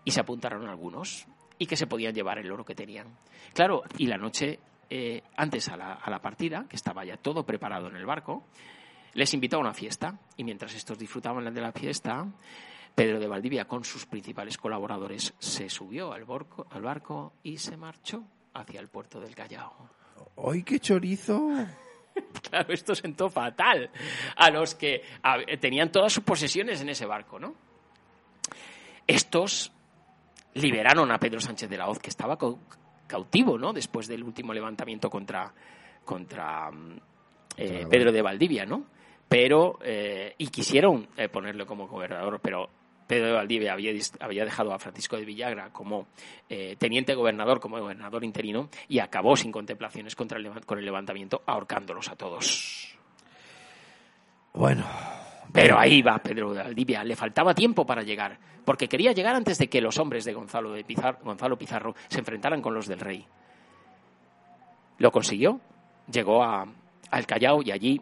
Y se apuntaron algunos y que se podían llevar el oro que tenían. Claro, y la noche antes a la partida, que estaba ya todo preparado en el barco, les invitó a una fiesta y mientras estos disfrutaban de la fiesta, Pedro de Valdivia, con sus principales colaboradores, se subió al barco y se marchó hacia el puerto del Callao. ¡Ay, qué chorizo! Claro, esto sentó fatal a los que tenían todas sus posesiones en ese barco, ¿no? Estos liberaron a Pedro Sánchez de la Hoz, que estaba cautivo, ¿no? Después del último levantamiento contra Pedro de Valdivia, ¿no? Pero y quisieron ponerlo como gobernador, pero Pedro de Valdivia había dejado a Francisco de Villagra como teniente gobernador, como gobernador interino, y acabó sin contemplaciones con el levantamiento, ahorcándolos a todos. Bueno, pero ahí va Pedro de Valdivia. Le faltaba tiempo para llegar, porque quería llegar antes de que los hombres de Gonzalo Pizarro se enfrentaran con los del rey. Lo consiguió, llegó al Callao y allí,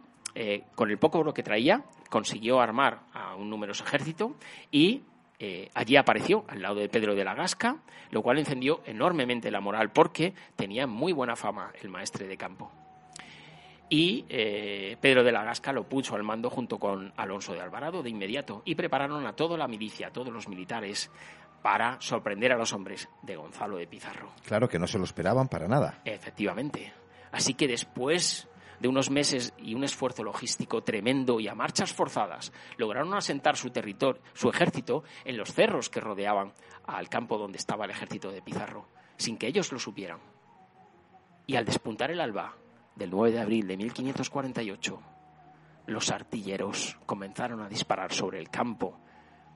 con el poco oro que traía, consiguió armar a un numeroso ejército y allí apareció al lado de Pedro de la Gasca, lo cual encendió enormemente la moral porque tenía muy buena fama el maestre de campo. Y Pedro de la Gasca lo puso al mando junto con Alonso de Alvarado de inmediato y prepararon a toda la milicia, a todos los militares, para sorprender a los hombres de Gonzalo de Pizarro. Claro que no se lo esperaban para nada. Efectivamente. Así que después de unos meses y un esfuerzo logístico tremendo y a marchas forzadas, lograron asentar su ejército en los cerros que rodeaban al campo donde estaba el ejército de Pizarro, sin que ellos lo supieran. Y al despuntar el alba del 9 de abril de 1548, los artilleros comenzaron a disparar sobre el campo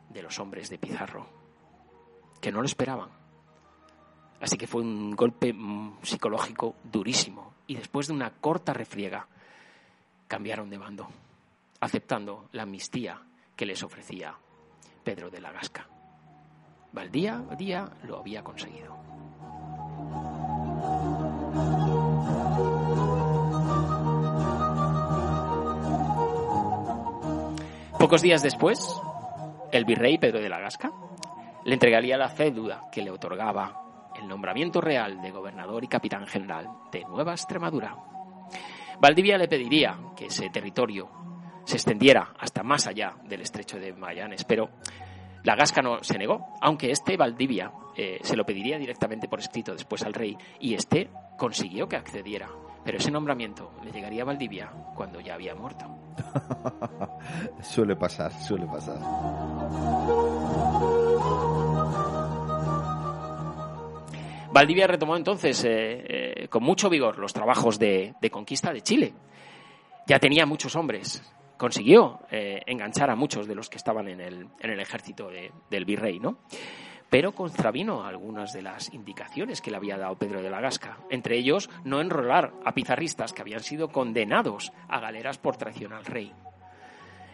de los hombres de Pizarro, que no lo esperaban. Así que fue un golpe psicológico durísimo. Y después de una corta refriega, cambiaron de bando, aceptando la amnistía que les ofrecía Pedro de la Gasca. Valdivia lo había conseguido. Pocos días después, el virrey Pedro de la Gasca le entregaría la cédula que le otorgaba el nombramiento real de gobernador y capitán general de Nueva Extremadura. Valdivia le pediría que ese territorio se extendiera hasta más allá del estrecho de Magallanes, pero La Gasca no se negó, aunque este Valdivia se lo pediría directamente por escrito después al rey, y este consiguió que accediera. Pero ese nombramiento le llegaría a Valdivia cuando ya había muerto. Suele pasar, suele pasar. Valdivia retomó entonces con mucho vigor los trabajos de conquista de Chile. Ya tenía muchos hombres. Consiguió enganchar a muchos de los que estaban en el ejército del virrey, ¿no? Pero contravino algunas de las indicaciones que le había dado Pedro de la Gasca. Entre ellos, no enrolar a pizarristas que habían sido condenados a galeras por traición al rey.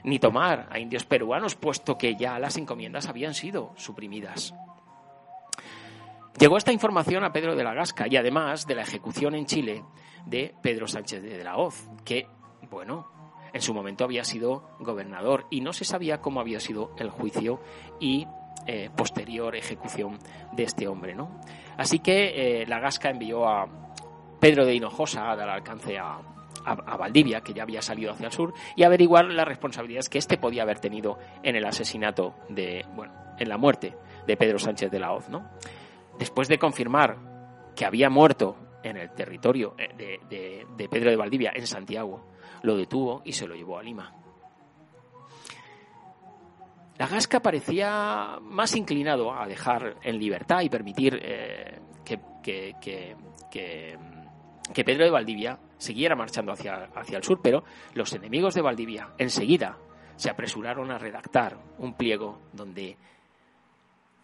Ni tomar a indios peruanos, puesto que ya las encomiendas habían sido suprimidas. Llegó esta información a Pedro de la Gasca y además de la ejecución en Chile de Pedro Sánchez de la Hoz, que, bueno, en su momento había sido gobernador y no se sabía cómo había sido el juicio y posterior ejecución de este hombre, ¿no? Así que la Gasca envió a Pedro de Hinojosa a dar alcance a Valdivia, que ya había salido hacia el sur, y averiguar las responsabilidades que este podía haber tenido en el asesinato en la muerte de Pedro Sánchez de la Hoz, ¿no? Después de confirmar que había muerto en el territorio de Pedro de Valdivia, en Santiago, lo detuvo y se lo llevó a Lima. La Gasca parecía más inclinado a dejar en libertad y permitir que Pedro de Valdivia siguiera marchando hacia el sur, pero los enemigos de Valdivia enseguida se apresuraron a redactar un pliego donde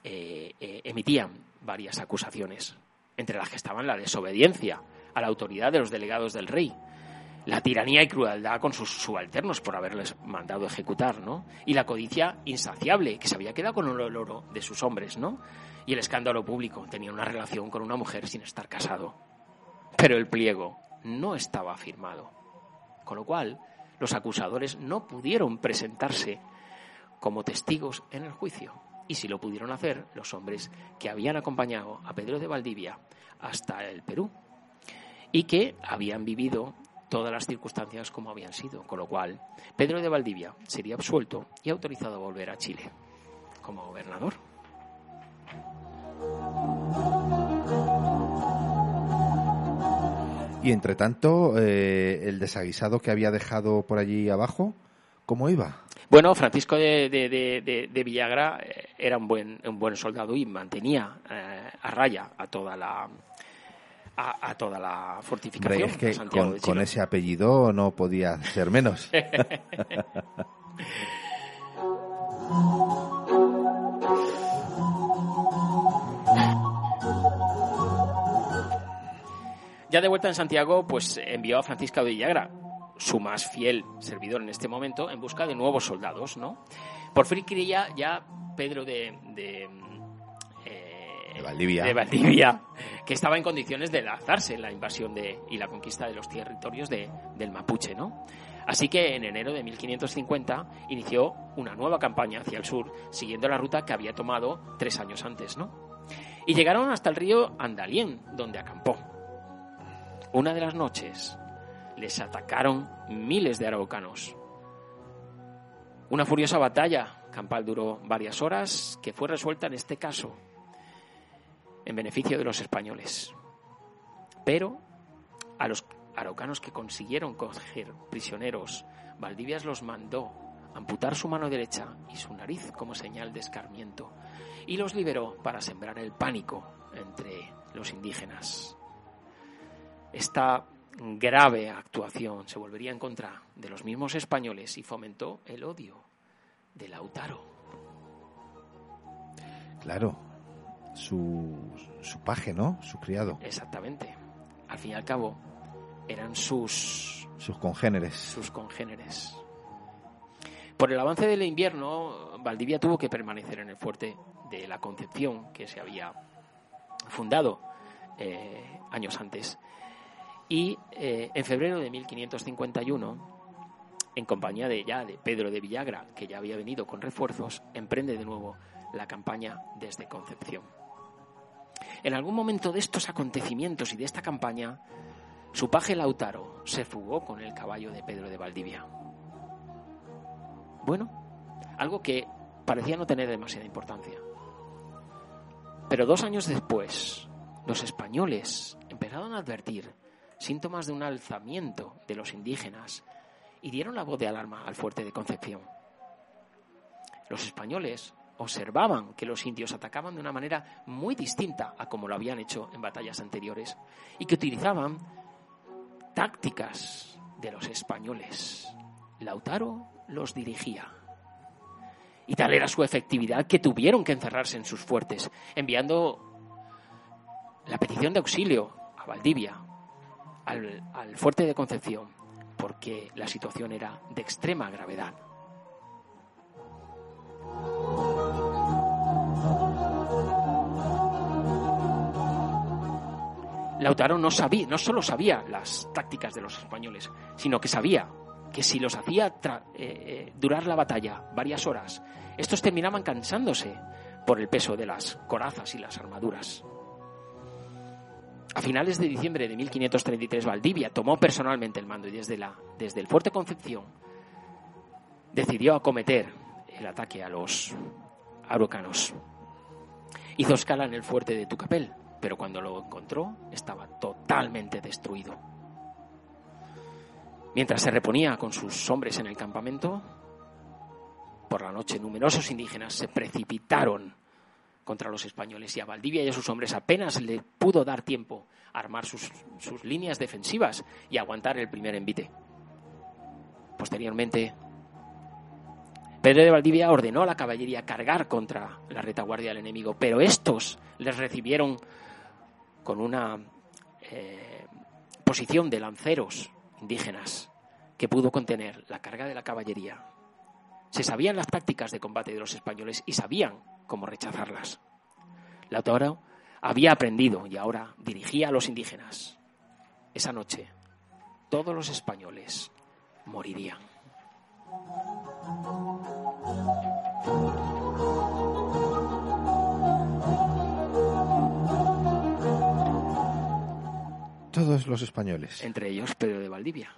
emitían varias acusaciones, entre las que estaban la desobediencia a la autoridad de los delegados del rey, la tiranía y crueldad con sus subalternos por haberles mandado ejecutar, ¿no? Y la codicia insaciable, que se había quedado con el oro de sus hombres, ¿no? Y el escándalo público, tenía una relación con una mujer sin estar casado. Pero el pliego no estaba firmado, con lo cual los acusadores no pudieron presentarse como testigos en el juicio. Y si lo pudieron hacer, los hombres que habían acompañado a Pedro de Valdivia hasta el Perú y que habían vivido todas las circunstancias como habían sido, con lo cual Pedro de Valdivia sería absuelto y autorizado a volver a Chile como gobernador. Y entre tanto, el desaguisado que había dejado por allí abajo, ¿cómo iba? Bueno, Francisco de Villagra era un buen soldado y mantenía a raya a toda la... A toda la fortificación. Hombre, es que Santiago de Chile. Con ese apellido no podía ser menos. Ya de vuelta en Santiago, pues envió a Francisco de Villagra, su más fiel servidor en este momento, en busca de nuevos soldados, ¿no? Por fin quería ya Pedro de Valdivia, que estaba en condiciones de lanzarse en la invasión y la conquista de los territorios del Mapuche, ¿no? Así que en enero de 1550 inició una nueva campaña hacia el sur, siguiendo la ruta que había tomado 3 años antes, ¿no? Y llegaron hasta el río Andalien, donde acampó. Una de las noches les atacaron miles de araucanos. Una furiosa batalla campal duró varias horas, que fue resuelta en este caso en beneficio de los españoles. Pero a los araucanos que consiguieron coger prisioneros, Valdivia los mandó amputar su mano derecha y su nariz como señal de escarmiento y los liberó para sembrar el pánico entre los indígenas. Esta grave actuación se volvería en contra de los mismos españoles y fomentó el odio de Lautaro. Claro. Su paje, ¿no? Su criado. Exactamente. Al fin y al cabo, eran sus congéneres. Sus congéneres. Por el avance del invierno, Valdivia tuvo que permanecer en el fuerte de la Concepción, que se había fundado años antes. Y en febrero de 1551, en compañía de Pedro de Villagra, que ya había venido con refuerzos, emprende de nuevo la campaña desde Concepción. En algún momento de estos acontecimientos y de esta campaña, su paje Lautaro se fugó con el caballo de Pedro de Valdivia. Bueno, algo que parecía no tener demasiada importancia. Pero 2 años después, los españoles empezaron a advertir síntomas de un alzamiento de los indígenas y dieron la voz de alarma al fuerte de Concepción. Los españoles observaban que los indios atacaban de una manera muy distinta a como lo habían hecho en batallas anteriores y que utilizaban tácticas de los españoles. Lautaro los dirigía. Y tal era su efectividad que tuvieron que encerrarse en sus fuertes, enviando la petición de auxilio a Valdivia, al fuerte de Concepción, porque la situación era de extrema gravedad. Lautaro no solo sabía las tácticas de los españoles, sino que sabía que si los hacía durar la batalla varias horas, estos terminaban cansándose por el peso de las corazas y las armaduras. A finales de diciembre de 1533, Valdivia tomó personalmente el mando y desde el fuerte Concepción decidió acometer el ataque a los araucanos. Hizo escala en el fuerte de Tucapel, pero cuando lo encontró estaba totalmente destruido. Mientras se reponía con sus hombres en el campamento, por la noche numerosos indígenas se precipitaron contra los españoles y a Valdivia y a sus hombres apenas le pudo dar tiempo a armar sus líneas defensivas y aguantar el primer envite. Posteriormente, Pedro de Valdivia ordenó a la caballería cargar contra la retaguardia del enemigo, pero estos les recibieron con una posición de lanceros indígenas que pudo contener la carga de la caballería. Se sabían las tácticas de combate de los españoles y sabían cómo rechazarlas. Lautaro había aprendido y ahora dirigía a los indígenas. Esa noche, todos los españoles morirían. Todos los españoles. Entre ellos Pedro de Valdivia.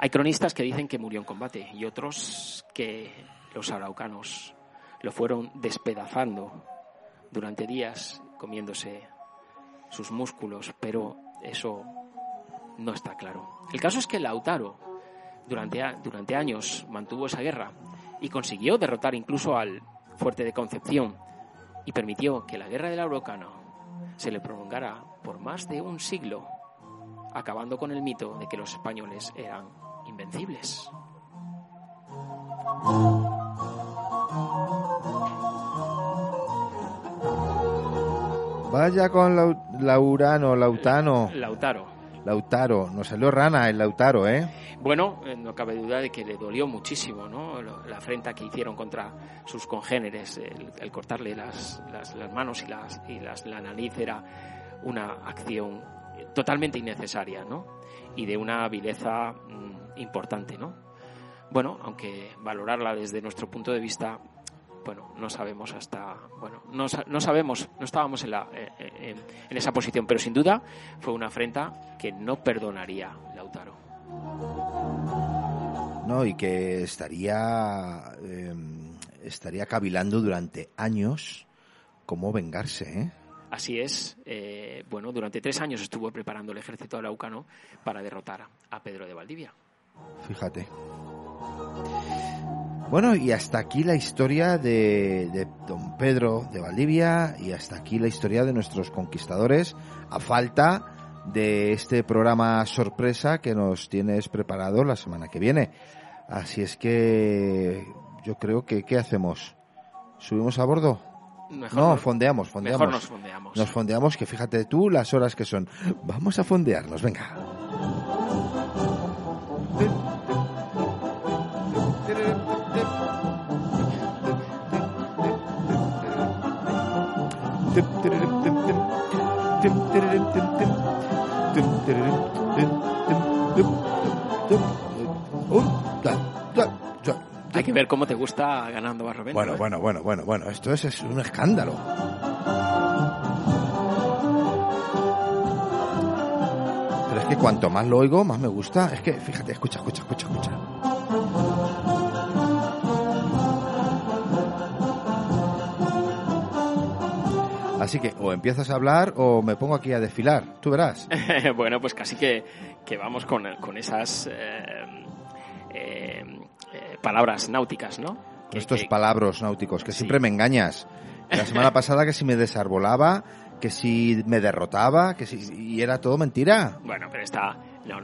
Hay cronistas que dicen que murió en combate y otros que los araucanos lo fueron despedazando durante días, comiéndose sus músculos, pero eso no está claro. El caso es que Lautaro durante años mantuvo esa guerra y consiguió derrotar incluso al fuerte de Concepción y permitió que la guerra del Araucano se le prolongara por más de un siglo, acabando con el mito de que los españoles eran invencibles. Vaya con Lautaro, nos salió rana el Lautaro, ¿eh? Bueno, no cabe duda de que le dolió muchísimo, ¿no? La afrenta que hicieron contra sus congéneres, el cortarle las manos y la nariz era una acción totalmente innecesaria, ¿no? Y de una vileza importante, ¿no? Bueno, aunque valorarla desde nuestro punto de vista, bueno, no estábamos en esa posición, pero sin duda fue una afrenta que no perdonaría Lautaro. No, y que estaría cavilando durante años cómo vengarse, ¿eh? Así es. Bueno, durante 3 años estuvo preparando el ejército araucano para derrotar a Pedro de Valdivia. Fíjate. Bueno, y hasta aquí la historia de don Pedro de Valdivia y hasta aquí la historia de nuestros conquistadores, a falta de este programa sorpresa que nos tienes preparado la semana que viene. Así es que yo creo que, ¿qué hacemos? ¿Subimos a bordo? Fondeamos. Mejor nos fondeamos. Nos fondeamos, que fíjate tú las horas que son. Vamos a fondearnos, venga. Hay que ver cómo te gusta Ganando Barlovento. Bueno, esto es un escándalo. Pero es que cuanto más lo oigo, más me gusta. Es que, fíjate, escucha. Así que o empiezas a hablar o me pongo aquí a desfilar, tú verás. Bueno, pues casi que vamos con esas palabras náuticas, ¿no? Estos palabros náuticos, que sí. Siempre me engañas. La semana pasada que si me desarbolaba, que si me derrotaba, que si... y era todo mentira. Bueno, pero está... No.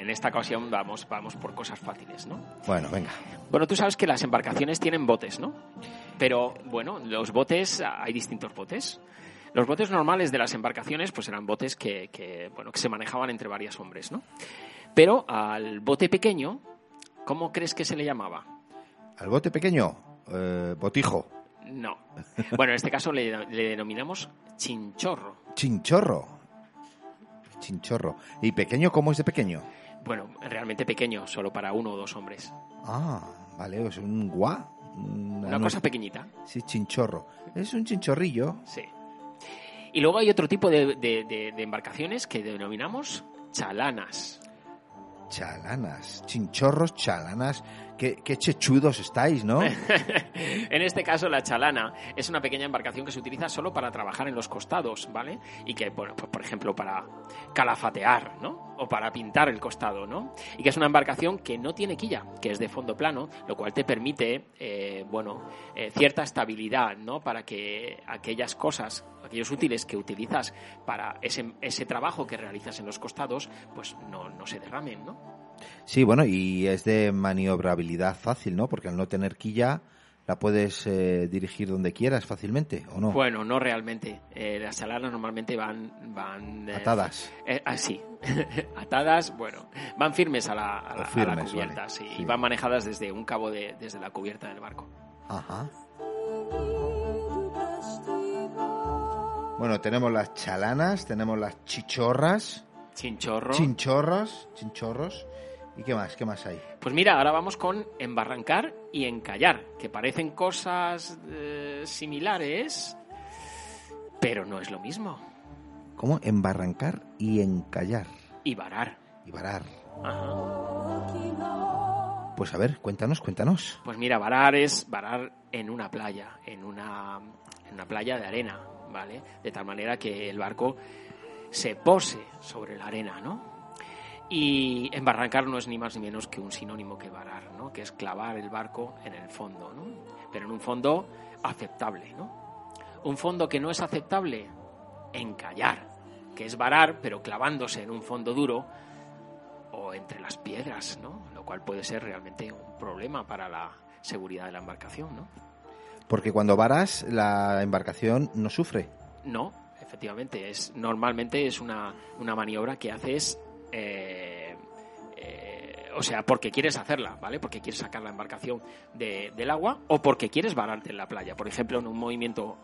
En esta ocasión vamos por cosas fáciles, ¿no? Bueno, venga. Bueno, tú sabes que las embarcaciones tienen botes, ¿no? Pero, bueno, los botes... Hay distintos botes. Los botes normales de las embarcaciones, pues eran botes que se manejaban entre varios hombres, ¿no? Pero al bote pequeño, ¿cómo crees que se le llamaba? ¿Al bote pequeño? Botijo. No. Bueno, en este caso le denominamos chinchorro. Chinchorro. ¿Y pequeño cómo es de pequeño? Bueno, realmente pequeño, solo para uno o dos hombres. Ah, vale, es un guá. Una cosa pequeñita. Sí, chinchorro. Es un chinchorrillo. Sí. Y luego hay otro tipo de embarcaciones que denominamos chalanas. Chinchorros, chalanas. Qué chechudos estáis, ¿no? En este caso, la chalana es una pequeña embarcación que se utiliza solo para trabajar en los costados, ¿vale? Y que, bueno, pues por ejemplo, para calafatear, ¿no? O para pintar el costado, ¿no? Y que es una embarcación que no tiene quilla, que es de fondo plano, lo cual te permite, cierta estabilidad, ¿no? Para que aquellas cosas, aquellos útiles que utilizas para ese trabajo que realizas en los costados, pues no se derramen, ¿no? Sí, bueno, y es de maniobrabilidad fácil, ¿no? Porque al no tener quilla la puedes dirigir donde quieras fácilmente, ¿o no? Bueno, no realmente. Las chalanas normalmente van atadas. Así, atadas, bueno, van firmes a la cubierta, vale. Sí, sí. Y van manejadas desde un cabo desde la cubierta del barco. Ajá. Bueno, tenemos las chalanas, tenemos las chichorras. Chinchorros. ¿Y qué más hay? Pues mira, ahora vamos con embarrancar y encallar, que parecen cosas similares, pero no es lo mismo. ¿Cómo? Embarrancar y encallar. Y varar. Ajá. Pues a ver, cuéntanos. Pues mira, varar es varar en una playa, en una playa de arena, ¿vale? De tal manera que el barco se pose sobre la arena, ¿no? Y embarrancar no es ni más ni menos que un sinónimo que varar, ¿no? Que es clavar el barco en el fondo, ¿no? Pero en un fondo aceptable, ¿no? Un fondo que no es aceptable, encallar, que es varar, pero clavándose en un fondo duro o entre las piedras, ¿no? Lo cual puede ser realmente un problema para la seguridad de la embarcación, ¿no? Porque cuando varas, la embarcación no sufre. No. Efectivamente, normalmente es una maniobra que haces, porque quieres hacerla, ¿vale? Porque quieres sacar la embarcación del agua o porque quieres vararte en la playa. Por ejemplo, en un movimiento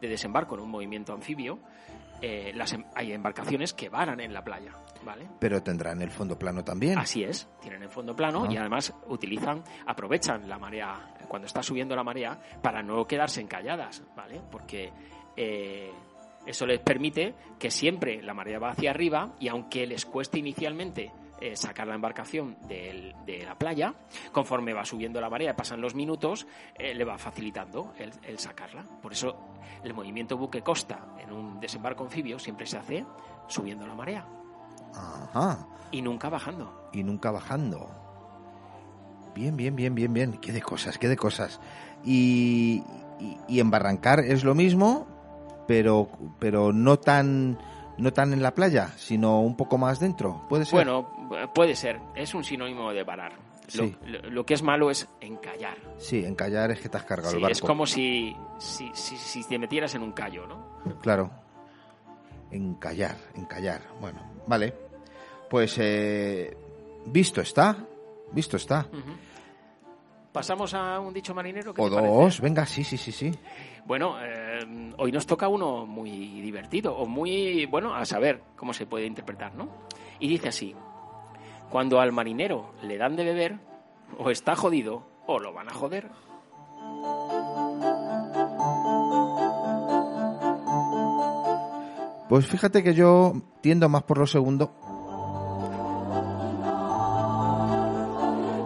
de desembarco, en un movimiento anfibio, hay embarcaciones que varan en la playa, ¿vale? Pero tendrán el fondo plano también. Así es, tienen el fondo plano, ¿no? Y además aprovechan la marea, cuando está subiendo la marea, para no quedarse encalladas, ¿vale? Porque... eso les permite que siempre la marea va hacia arriba y aunque les cueste inicialmente sacar la embarcación de la playa, conforme va subiendo la marea, pasan los minutos, le va facilitando el sacarla. Por eso el movimiento buque-costa en un desembarco anfibio siempre se hace subiendo la marea. Ajá. Y nunca bajando. Bien. Qué de cosas. Y embarrancar es lo mismo... Pero no tan en la playa, sino un poco más dentro. ¿Puede ser? Bueno, puede ser. Es un sinónimo de varar. Sí. Lo que es malo es encallar. Sí, encallar es que te has cargado el barco. Es como si te metieras en un callo, ¿no? Claro. Encallar. Bueno, vale. Pues visto está. Uh-huh. ¿Pasamos a un dicho marinero? ¿Qué o te dos, parece? Venga, sí. Bueno, hoy nos toca uno muy divertido o muy, bueno, a saber cómo se puede interpretar, ¿no? Y dice así: cuando al marinero le dan de beber, o está jodido o lo van a joder. Pues fíjate que yo tiendo más por lo segundo.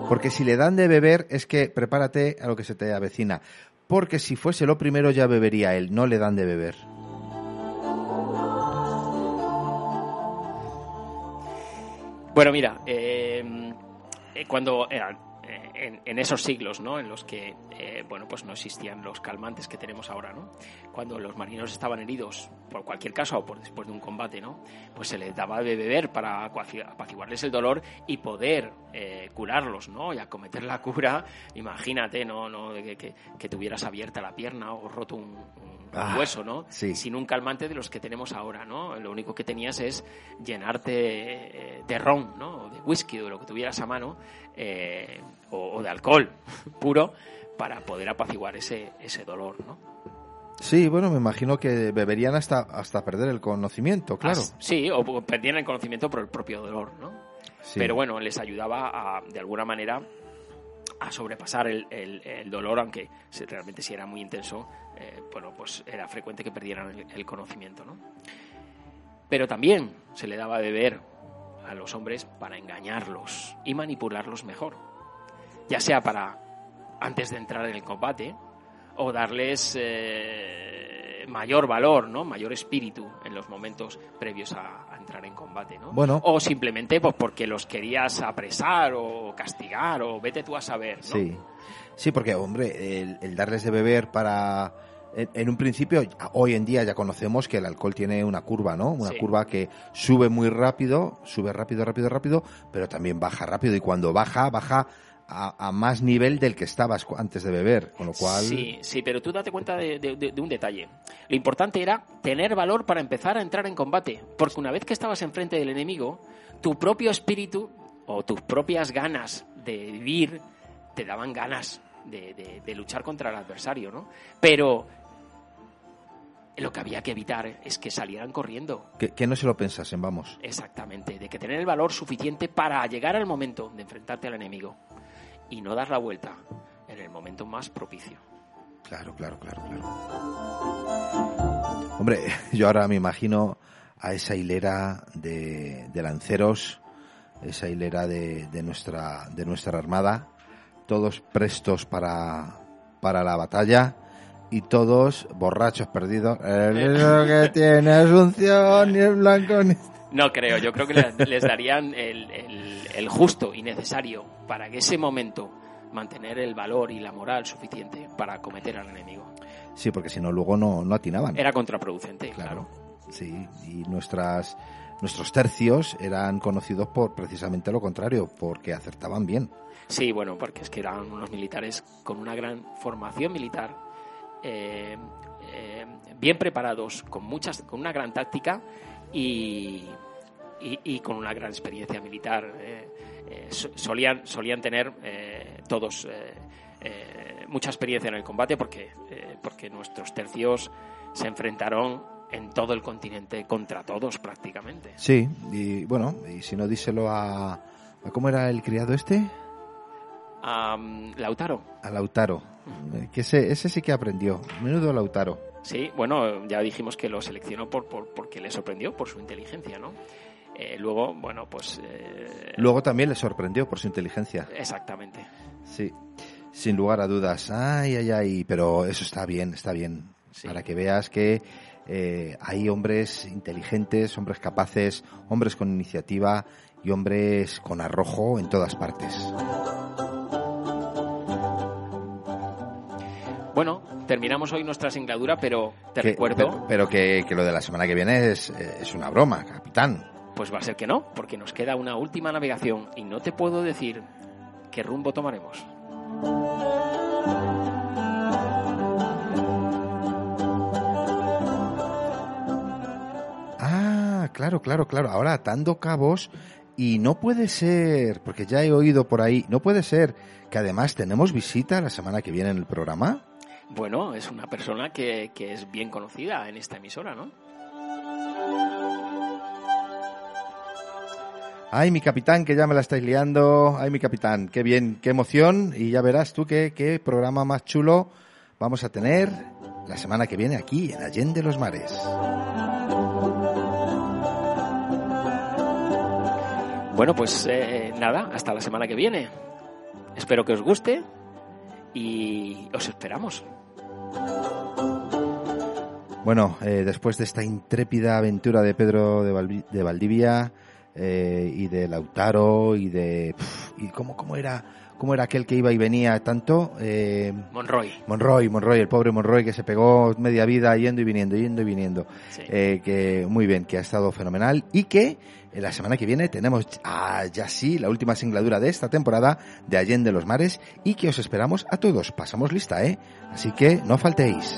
Porque si le dan de beber es que prepárate a lo que se te avecina. Porque si fuese lo primero ya bebería él, no le dan de beber. Bueno, mira, cuando en esos siglos, ¿no?, en los que bueno, pues no existían los calmantes que tenemos ahora, ¿no?, cuando los marineros estaban heridos por cualquier caso o por después de un combate, ¿no?, pues se les daba de beber para apaciguarles el dolor y poder curarlos, ¿no?, y acometer la cura. Imagínate, ¿no?, que tuvieras abierta la pierna o roto un hueso, ¿no?, sí, sin un calmante de los que tenemos ahora, ¿no? Lo único que tenías es llenarte de ron, ¿no?, o de whisky, o de lo que tuvieras a mano, o de alcohol puro, para poder apaciguar ese dolor, ¿no? Sí, bueno, me imagino que beberían hasta perder el conocimiento, claro. Sí, o perdían el conocimiento por el propio dolor, ¿no? Sí. Pero bueno, les ayudaba de alguna manera a sobrepasar el dolor, aunque realmente si era muy intenso, bueno, pues era frecuente que perdieran el conocimiento, ¿no? Pero también se le daba a beber a los hombres para engañarlos y manipularlos mejor, ya sea para antes de entrar en el combate, o darles mayor valor, ¿no?, mayor espíritu en los momentos previos a entrar en combate, ¿no? Bueno. O simplemente pues porque los querías apresar o castigar, o vete tú a saber, ¿no? Sí, sí, porque, hombre, el darles de beber para... En un principio, hoy en día ya conocemos que el alcohol tiene una curva, ¿no? Una, sí, curva que sube muy rápido, sube rápido, pero también baja rápido, y cuando baja a más nivel del que estabas antes de beber, con lo cual... Sí, sí, pero tú date cuenta de un detalle. Lo importante era tener valor para empezar a entrar en combate, porque una vez que estabas enfrente del enemigo, tu propio espíritu o tus propias ganas de vivir te daban ganas de luchar contra el adversario, ¿no? Pero lo que había que evitar es que salieran corriendo. Que no se lo pensasen, vamos. Exactamente, de que tener el valor suficiente para llegar al momento de enfrentarte al enemigo y no dar la vuelta en el momento más propicio. Claro. Hombre, yo ahora me imagino a esa hilera de lanceros, esa hilera de nuestra armada, todos prestos para la batalla y todos borrachos perdidos. Lo que tiene Asunción, ni el blanco ni... No creo, yo creo que les darían el justo y necesario para que ese momento mantener el valor y la moral suficiente para acometer al enemigo. Sí, porque si no, luego no atinaban. Era contraproducente, claro. Sí, y nuestros tercios eran conocidos por precisamente lo contrario, porque acertaban bien. Sí, bueno, porque es que eran unos militares con una gran formación militar, bien preparados, con una gran táctica y con una gran experiencia militar. Solían tener todos mucha experiencia en el combate, porque nuestros tercios se enfrentaron en todo el continente contra todos prácticamente. Sí, y bueno, y si no, díselo a ¿cómo era el criado este? A Lautaro, que ese sí que aprendió. Menudo Lautaro. Sí, bueno, ya dijimos que lo seleccionó porque le sorprendió por su inteligencia, ¿no? Luego, bueno, pues... Luego también le sorprendió por su inteligencia. Exactamente. Sí, sin lugar a dudas. Ay, pero eso está bien. Sí. Para que veas que hay hombres inteligentes, hombres capaces, hombres con iniciativa y hombres con arrojo en todas partes. Bueno, terminamos hoy nuestra singladura, pero recuerdo... Pero que lo de la semana que viene es una broma, capitán. Pues va a ser que no, porque nos queda una última navegación y no te puedo decir qué rumbo tomaremos. Claro. Ahora atando cabos... Y no puede ser, porque ya he oído por ahí, no puede ser que además tenemos visita la semana que viene en el programa. Bueno, es una persona que es bien conocida en esta emisora, ¿no? Ay, mi capitán, que ya me la estáis liando. Ay, mi capitán, qué bien, qué emoción. Y ya verás tú qué programa más chulo vamos a tener la semana que viene aquí en Allende los Mares. Bueno, pues nada, hasta la semana que viene. Espero que os guste y os esperamos. Bueno, después de esta intrépida aventura de Pedro de Valdivia, y de Lautaro y de... y ¿Cómo era aquel que iba y venía tanto? Monroy, el pobre Monroy, que se pegó media vida yendo y viniendo. Sí. Que muy bien, que ha estado fenomenal y que la semana que viene tenemos ya sí la última singladura de esta temporada de Allende los Mares y que os esperamos a todos. Pasamos lista, ¿eh? Así que no faltéis.